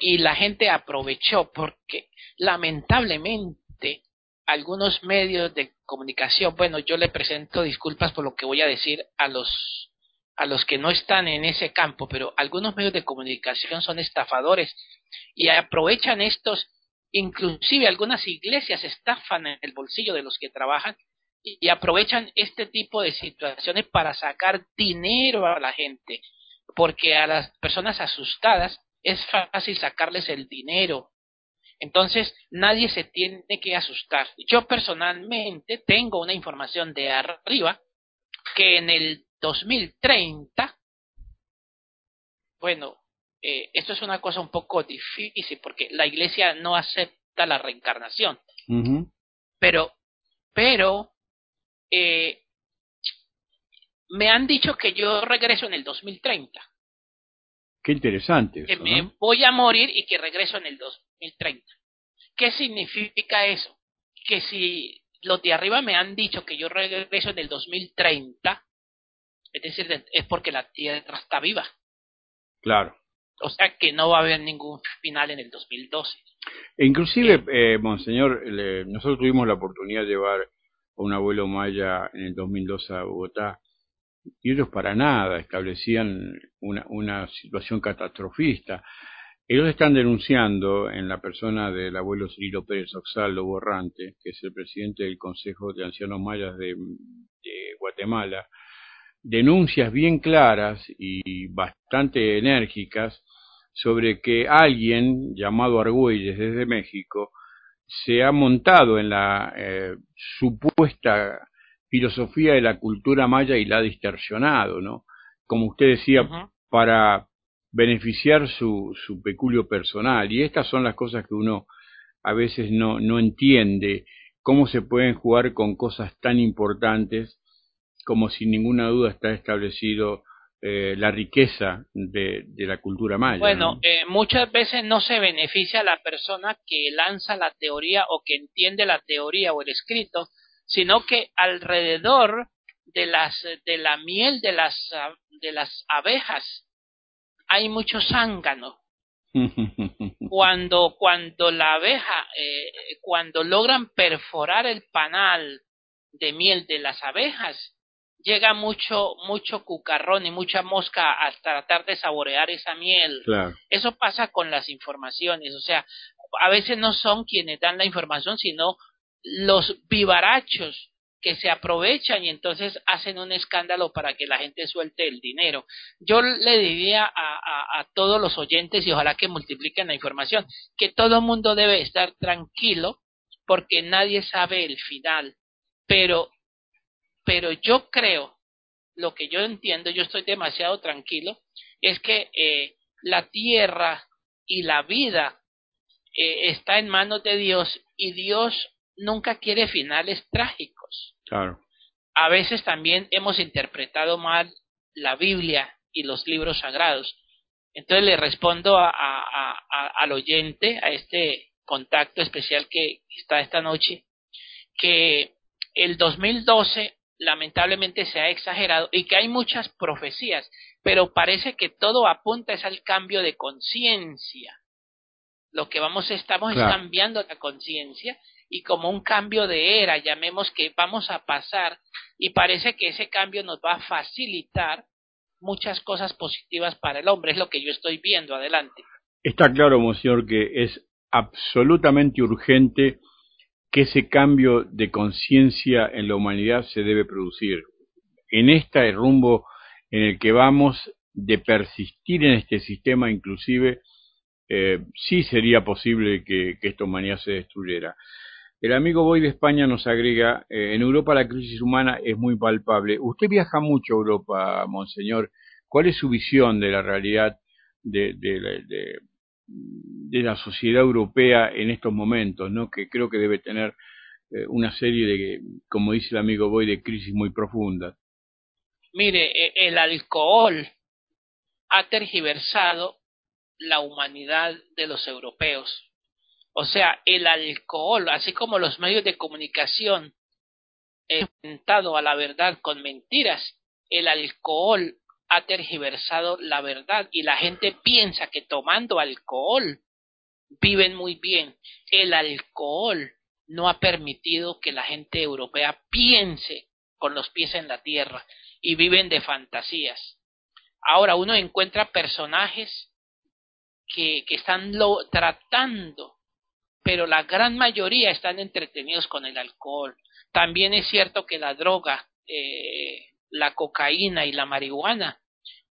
y la gente aprovechó porque lamentablemente algunos medios de comunicación, bueno, yo le presento disculpas por lo que voy a decir a los a los que no están en ese campo, pero algunos medios de comunicación son estafadores y aprovechan estos, inclusive algunas iglesias estafan en el bolsillo de los que trabajan y, y aprovechan este tipo de situaciones para sacar dinero a la gente, porque a las personas asustadas es fácil sacarles el dinero. Entonces nadie se tiene que asustar. Yo personalmente tengo una información de arriba que en el dos mil treinta, bueno, eh, esto es una cosa un poco difícil porque la iglesia no acepta la reencarnación. Uh-huh. Pero, pero eh, me han dicho que yo regreso en el dos mil treinta. Qué interesante. Eso, que me ¿no? voy a morir y que regreso en el dos mil treinta. ¿Qué significa eso? Que si los de arriba me han dicho que yo regreso en el dos mil treinta, es decir, es porque la Tierra está viva. Claro. O sea que no va a haber ningún final en el dos mil doce. E inclusive, eh, monseñor, le, nosotros tuvimos la oportunidad de llevar a un abuelo maya en el dos mil doce a Bogotá. Y ellos para nada establecían una, una situación catastrofista. Ellos están denunciando en la persona del abuelo Cirilo Pérez Oxaldo Borrante, que es el presidente del Consejo de Ancianos Mayas de, de Guatemala, denuncias bien claras y bastante enérgicas sobre que alguien llamado Argüelles desde México se ha montado en la eh, supuesta filosofía de la cultura maya y la ha distorsionado, ¿no? Como usted decía, uh-huh, para beneficiar su, su peculio personal. Y estas son las cosas que uno a veces no, no entiende, cómo se pueden jugar con cosas tan importantes como sin ninguna duda está establecido eh, la riqueza de, de la cultura maya. Bueno, ¿no? eh, muchas veces no se beneficia a la persona que lanza la teoría o que entiende la teoría o el escrito, sino que alrededor de las de la miel de las de las abejas hay mucho zángano. Cuando cuando la abeja eh, cuando logran perforar el panal de miel de las abejas, llega mucho mucho cucarrón y mucha mosca a tratar de saborear esa miel. Claro. Eso pasa con las informaciones, o sea, a veces no son quienes dan la información, sino los vivarachos que se aprovechan y entonces hacen un escándalo para que la gente suelte el dinero. Yo le diría a, a, a todos los oyentes, y ojalá que multipliquen la información, que todo el mundo debe estar tranquilo porque nadie sabe el final. pero, pero yo creo, lo que yo entiendo, yo estoy demasiado tranquilo, es que eh, la tierra y la vida eh, está en manos de Dios, y Dios nunca quiere finales trágicos. Claro. A veces también hemos interpretado mal la Biblia y los libros sagrados. Entonces le respondo a, a, a, a, al oyente, a este contacto especial que está esta noche, que el dos mil doce lamentablemente se ha exagerado y que hay muchas profecías, pero parece que todo apunta es al cambio de conciencia. Lo que vamos estamos claro. es cambiando la conciencia, y como un cambio de era, llamemos que vamos a pasar, y parece que ese cambio nos va a facilitar muchas cosas positivas para el hombre. Es lo que yo estoy viendo. Adelante. Está claro, monseñor, que es absolutamente urgente que ese cambio de conciencia en la humanidad se debe producir. En este rumbo en el que vamos, de persistir en este sistema, inclusive, eh, sí sería posible que, que esta humanidad se destruyera. El amigo Boy de España nos agrega, eh, en Europa la crisis humana es muy palpable. Usted viaja mucho a Europa, monseñor. ¿Cuál es su visión de la realidad de, de, de, de, de la sociedad europea en estos momentos, ¿no? Que creo que debe tener eh, una serie de, como dice el amigo Boy, de crisis muy profundas. Mire, el alcohol ha tergiversado la humanidad de los europeos. O sea, el alcohol, así como los medios de comunicación han inventado a la verdad con mentiras, el alcohol ha tergiversado la verdad, y la gente piensa que tomando alcohol viven muy bien. El alcohol no ha permitido que la gente europea piense con los pies en la tierra, y viven de fantasías. Ahora uno encuentra personajes que, que están lo, tratando, pero la gran mayoría están entretenidos con el alcohol. También es cierto que la droga, eh, la cocaína y la marihuana,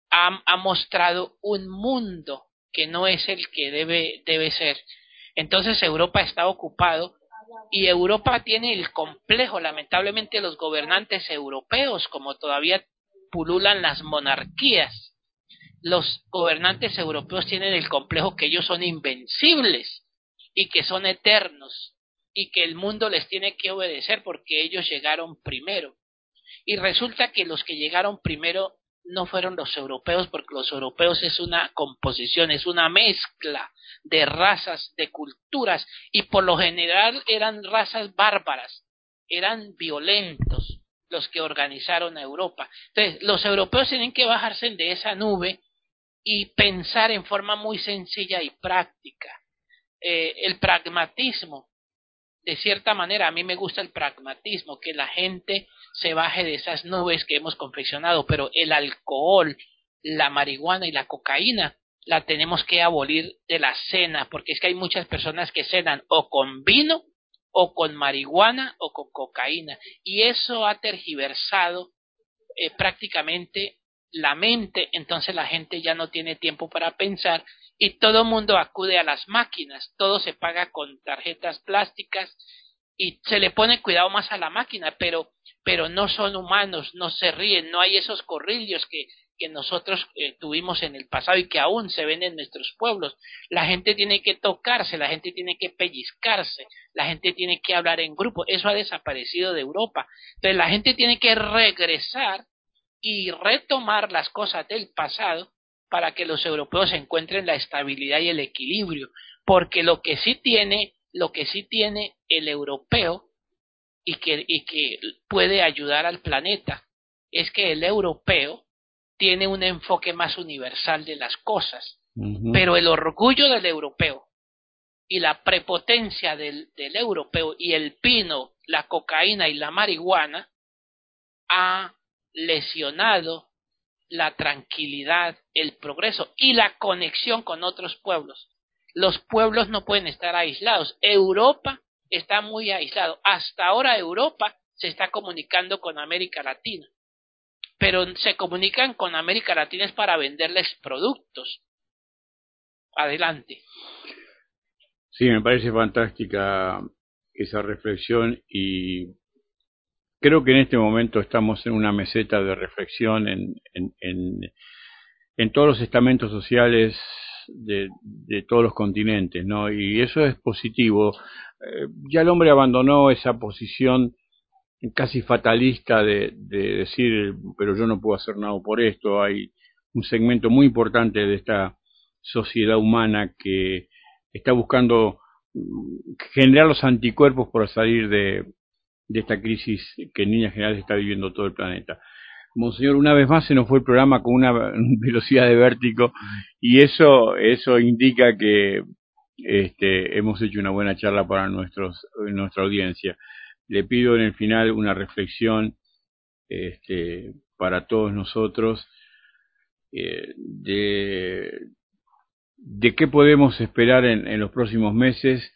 ha, ha mostrado un mundo que no es el que debe, debe ser. Entonces Europa está ocupado, y Europa tiene el complejo, lamentablemente los gobernantes europeos, como todavía pululan las monarquías, los gobernantes europeos tienen el complejo que ellos son invencibles, y que son eternos, y que el mundo les tiene que obedecer porque ellos llegaron primero. Y resulta que los que llegaron primero no fueron los europeos, porque los europeos es una composición, es una mezcla de razas, de culturas, y por lo general eran razas bárbaras, eran violentos los que organizaron a Europa. Entonces, los europeos tienen que bajarse de esa nube y pensar en forma muy sencilla y práctica. Eh, el pragmatismo, de cierta manera, a mí me gusta el pragmatismo, que la gente se baje de esas nubes que hemos confeccionado, pero el alcohol, la marihuana y la cocaína la tenemos que abolir de la cena, porque es que hay muchas personas que cenan o con vino, o con marihuana, o con cocaína, y eso ha tergiversado eh, prácticamente la mente. Entonces la gente ya no tiene tiempo para pensar, y todo mundo acude a las máquinas, todo se paga con tarjetas plásticas, y se le pone cuidado más a la máquina, pero pero no son humanos, no se ríen, no hay esos corrillos que, que nosotros eh, tuvimos en el pasado y que aún se ven en nuestros pueblos. La gente tiene que tocarse, la gente tiene que pellizcarse, la gente tiene que hablar en grupo, eso ha desaparecido de Europa. Entonces la gente tiene que regresar y retomar las cosas del pasado, para que los europeos encuentren la estabilidad y el equilibrio, porque lo que sí tiene, lo que sí tiene el europeo, y que, y que puede ayudar al planeta, es que el europeo tiene un enfoque más universal de las cosas. Uh-huh. Pero el orgullo del europeo y la prepotencia del, del europeo y el vino, la cocaína y la marihuana ha lesionado la tranquilidad, el progreso y la conexión con otros pueblos. Los pueblos no pueden estar aislados. Europa está muy aislado. Hasta ahora Europa se está comunicando con América Latina, pero se comunican con América Latina es para venderles productos. Adelante. Sí, me parece fantástica esa reflexión, y Creo que en este momento estamos en una meseta de reflexión en, en, en, en todos los estamentos sociales de, de todos los continentes, ¿no? Y eso es positivo. Eh, ya el hombre abandonó esa posición casi fatalista de, de decir, pero yo no puedo hacer nada por esto. Hay un segmento muy importante de esta sociedad humana que está buscando generar los anticuerpos para salir de, de esta crisis que en líneas generales está viviendo todo el planeta. Monseñor, una vez más se nos fue el programa con una velocidad de vértigo y eso eso indica que este, hemos hecho una buena charla para nuestros nuestra audiencia. Le pido en el final una reflexión este, para todos nosotros eh, de de qué podemos esperar en, en los próximos meses.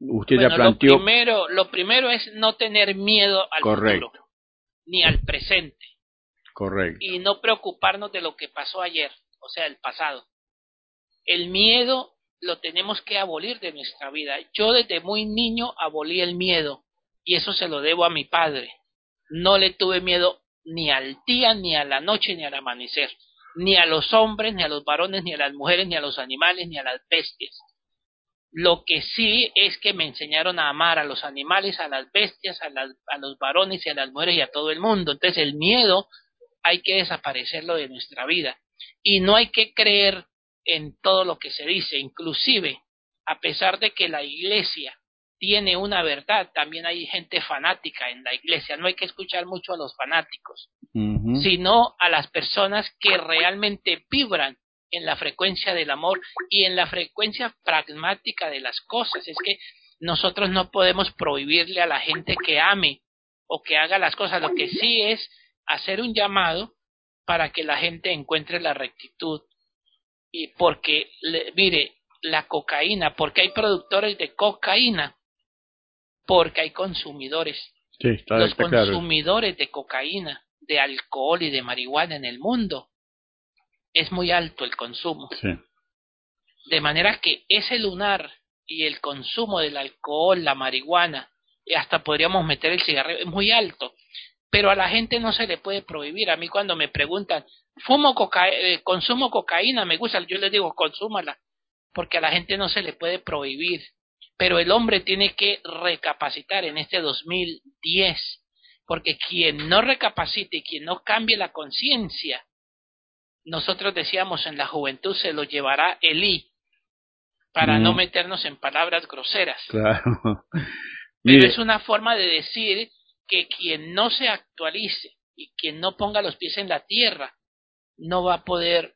Usted bueno, ya planteó. Lo primero, lo primero es no tener miedo al Correcto. Futuro, ni al presente. Correcto. Y no preocuparnos de lo que pasó ayer, o sea, el pasado. El miedo lo tenemos que abolir de nuestra vida. Yo desde muy niño abolí el miedo, y eso se lo debo a mi padre. No le tuve miedo ni al día, ni a la noche, ni al amanecer. Ni a los hombres, ni a los varones, ni a las mujeres, ni a los animales, ni a las bestias. Lo que sí es que me enseñaron a amar a los animales, a las bestias, a, las, a los varones y a las mujeres y a todo el mundo. Entonces el miedo hay que desaparecerlo de nuestra vida. Y no hay que creer en todo lo que se dice. Inclusive, a pesar de que la iglesia tiene una verdad, también hay gente fanática en la iglesia. No hay que escuchar mucho a los fanáticos, uh-huh. sino a las personas que realmente vibran en la frecuencia del amor y en la frecuencia pragmática de las cosas. Es que nosotros no podemos prohibirle a la gente que ame o que haga las cosas. Lo que sí es hacer un llamado para que la gente encuentre la rectitud. Y porque, le, mire, la cocaína, porque hay productores de cocaína, porque hay consumidores. Sí, está Los está consumidores claro. de cocaína, de alcohol y de marihuana en el mundo. Es muy alto el consumo. Sí. De manera que ese lunar y el consumo del alcohol, la marihuana, y hasta podríamos meter el cigarrillo, es muy alto. Pero a la gente no se le puede prohibir. A mí cuando me preguntan, fumo coca eh, consumo cocaína, me gusta, yo les digo, consúmala. Porque a la gente no se le puede prohibir. Pero el hombre tiene que recapacitar en este dos mil diez. Porque quien no recapacite y quien no cambie la conciencia, nosotros decíamos en la juventud, se lo llevará Elí, para mm. no meternos en palabras groseras. Claro. Pero es una forma de decir que quien no se actualice y quien no ponga los pies en la tierra no va a poder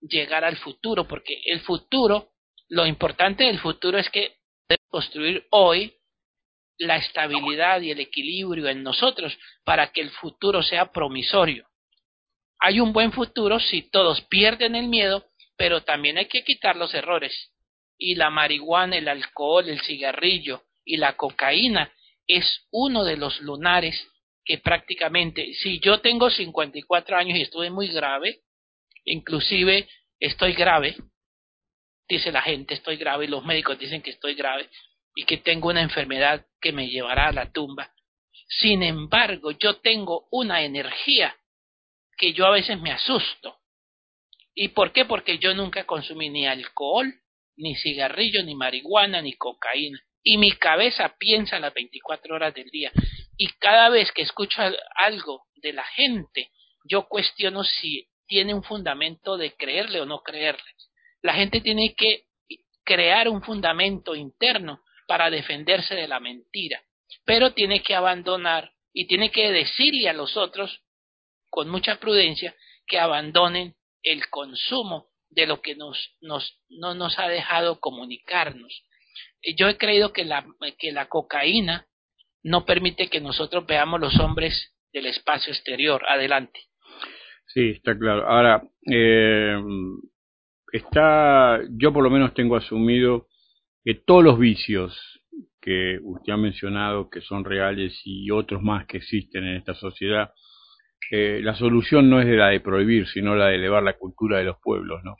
llegar al futuro, porque el futuro, lo importante del futuro es que debemos construir hoy la estabilidad y el equilibrio en nosotros para que el futuro sea promisorio. Hay un buen futuro si todos pierden el miedo, pero también hay que quitar los errores. Y la marihuana, el alcohol, el cigarrillo y la cocaína es uno de los lunares que prácticamente, si yo tengo cincuenta y cuatro años y estuve muy grave, inclusive estoy grave, dice la gente, estoy grave, y los médicos dicen que estoy grave y que tengo una enfermedad que me llevará a la tumba. Sin embargo, yo tengo una energía que yo a veces me asusto. ¿Y por qué? Porque yo nunca consumí ni alcohol, ni cigarrillo, ni marihuana, ni cocaína. Y mi cabeza piensa las veinticuatro horas del día. Y cada vez que escucho algo de la gente, yo cuestiono si tiene un fundamento de creerle o no creerle. La gente tiene que crear un fundamento interno para defenderse de la mentira. Pero tiene que abandonar y tiene que decirle a los otros con mucha prudencia, que abandonen el consumo de lo que nos, nos, no nos ha dejado comunicarnos. Yo he creído que la, que la cocaína no permite que nosotros veamos los hombres del espacio exterior. Adelante. Sí, está claro. Ahora, eh, está, yo por lo menos tengo asumido que todos los vicios que usted ha mencionado, que son reales y otros más que existen en esta sociedad, Eh, la solución no es de la de prohibir, sino la de elevar la cultura de los pueblos, ¿no?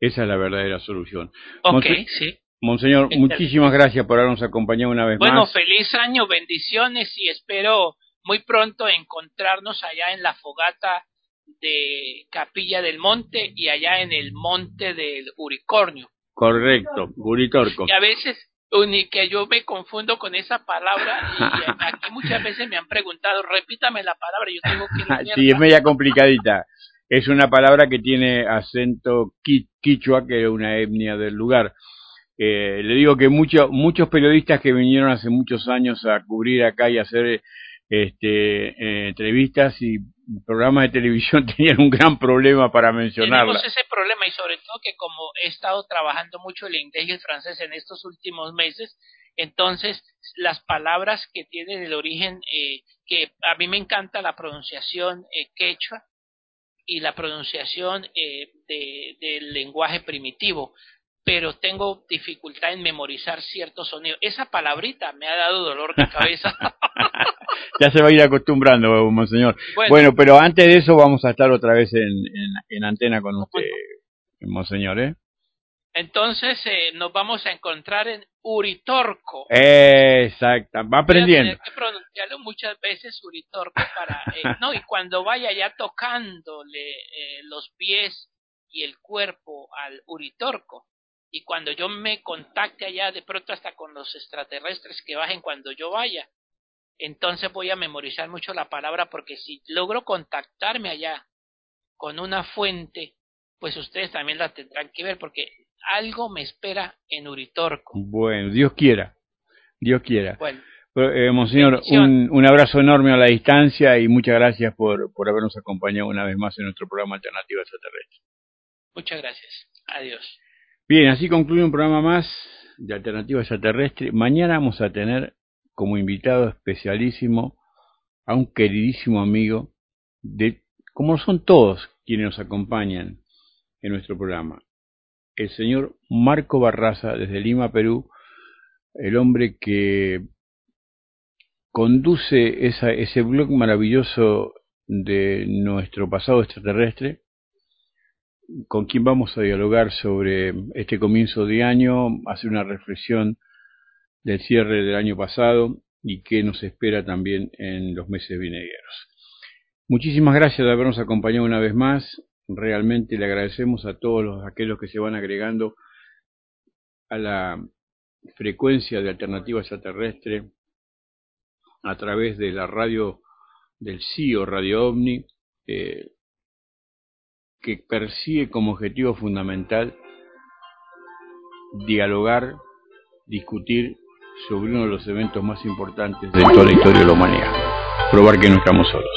Esa es la verdadera solución. Ok, Monse- sí. Monseñor, Entonces, muchísimas gracias por habernos acompañado una vez bueno, más. Bueno, feliz año, bendiciones y espero muy pronto encontrarnos allá en la fogata de Capilla del Monte y allá en el monte del Uricornio. Correcto, Uritorco. Y a veces, ni que yo me confundo con esa palabra, y aquí muchas veces me han preguntado, repítame la palabra, yo tengo que... Sí, es media complicadita. Es una palabra que tiene acento quichua, que era una etnia del lugar. Eh, le digo que muchos muchos periodistas que vinieron hace muchos años a cubrir acá y hacer este eh, entrevistas y programas de televisión tenían un gran problema para mencionarla. Tenemos ese problema, y sobre todo que como he estado trabajando mucho el inglés y el francés en estos últimos meses, entonces las palabras que tienen el origen, eh, que a mí me encanta la pronunciación eh, quechua y la pronunciación eh, de, del lenguaje primitivo, pero tengo dificultad en memorizar ciertos sonidos. Esa palabrita me ha dado dolor de cabeza. Ya se va a ir acostumbrando, monseñor. Bueno, bueno, pero antes de eso vamos a estar otra vez en, en, en antena con usted, monseñor, ¿eh? Entonces eh, nos vamos a encontrar en Uritorco. Exacto, va aprendiendo. Voy a tener que pronunciarlo muchas veces, Uritorco, para... Eh, no, y cuando vaya ya tocándole eh, los pies y el cuerpo al Uritorco, y cuando yo me contacte allá, de pronto hasta con los extraterrestres que bajen cuando yo vaya, entonces voy a memorizar mucho la palabra, porque si logro contactarme allá con una fuente, pues ustedes también la tendrán que ver, porque algo me espera en Uritorco. Bueno, Dios quiera, Dios quiera. Bueno, eh, monseñor, un, un abrazo enorme a la distancia y muchas gracias por, por habernos acompañado una vez más en nuestro programa Alternativa Extraterrestre. Muchas gracias, adiós. Bien, así concluye un programa más de Alternativa Extraterrestre. Mañana vamos a tener como invitado especialísimo a un queridísimo amigo, de como son todos quienes nos acompañan en nuestro programa, el señor Marco Barraza, desde Lima, Perú, el hombre que conduce esa, ese blog maravilloso de nuestro pasado extraterrestre, con quien vamos a dialogar sobre este comienzo de año, hacer una reflexión del cierre del año pasado y qué nos espera también en los meses venideros. Muchísimas gracias de habernos acompañado una vez más. Realmente le agradecemos a todos los, aquellos que se van agregando a la frecuencia de Alternativa Extraterrestre a través de la radio del C I O, Radio OVNI, eh, que persigue como objetivo fundamental dialogar, discutir sobre uno de los eventos más importantes de toda la historia de la humanidad. Probar que no estamos solos.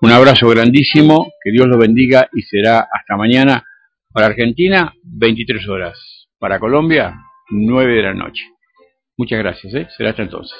Un abrazo grandísimo, que Dios los bendiga, y será hasta mañana. Para Argentina, veintitrés horas. Para Colombia, nueve de la noche. Muchas gracias, ¿eh? Será hasta entonces.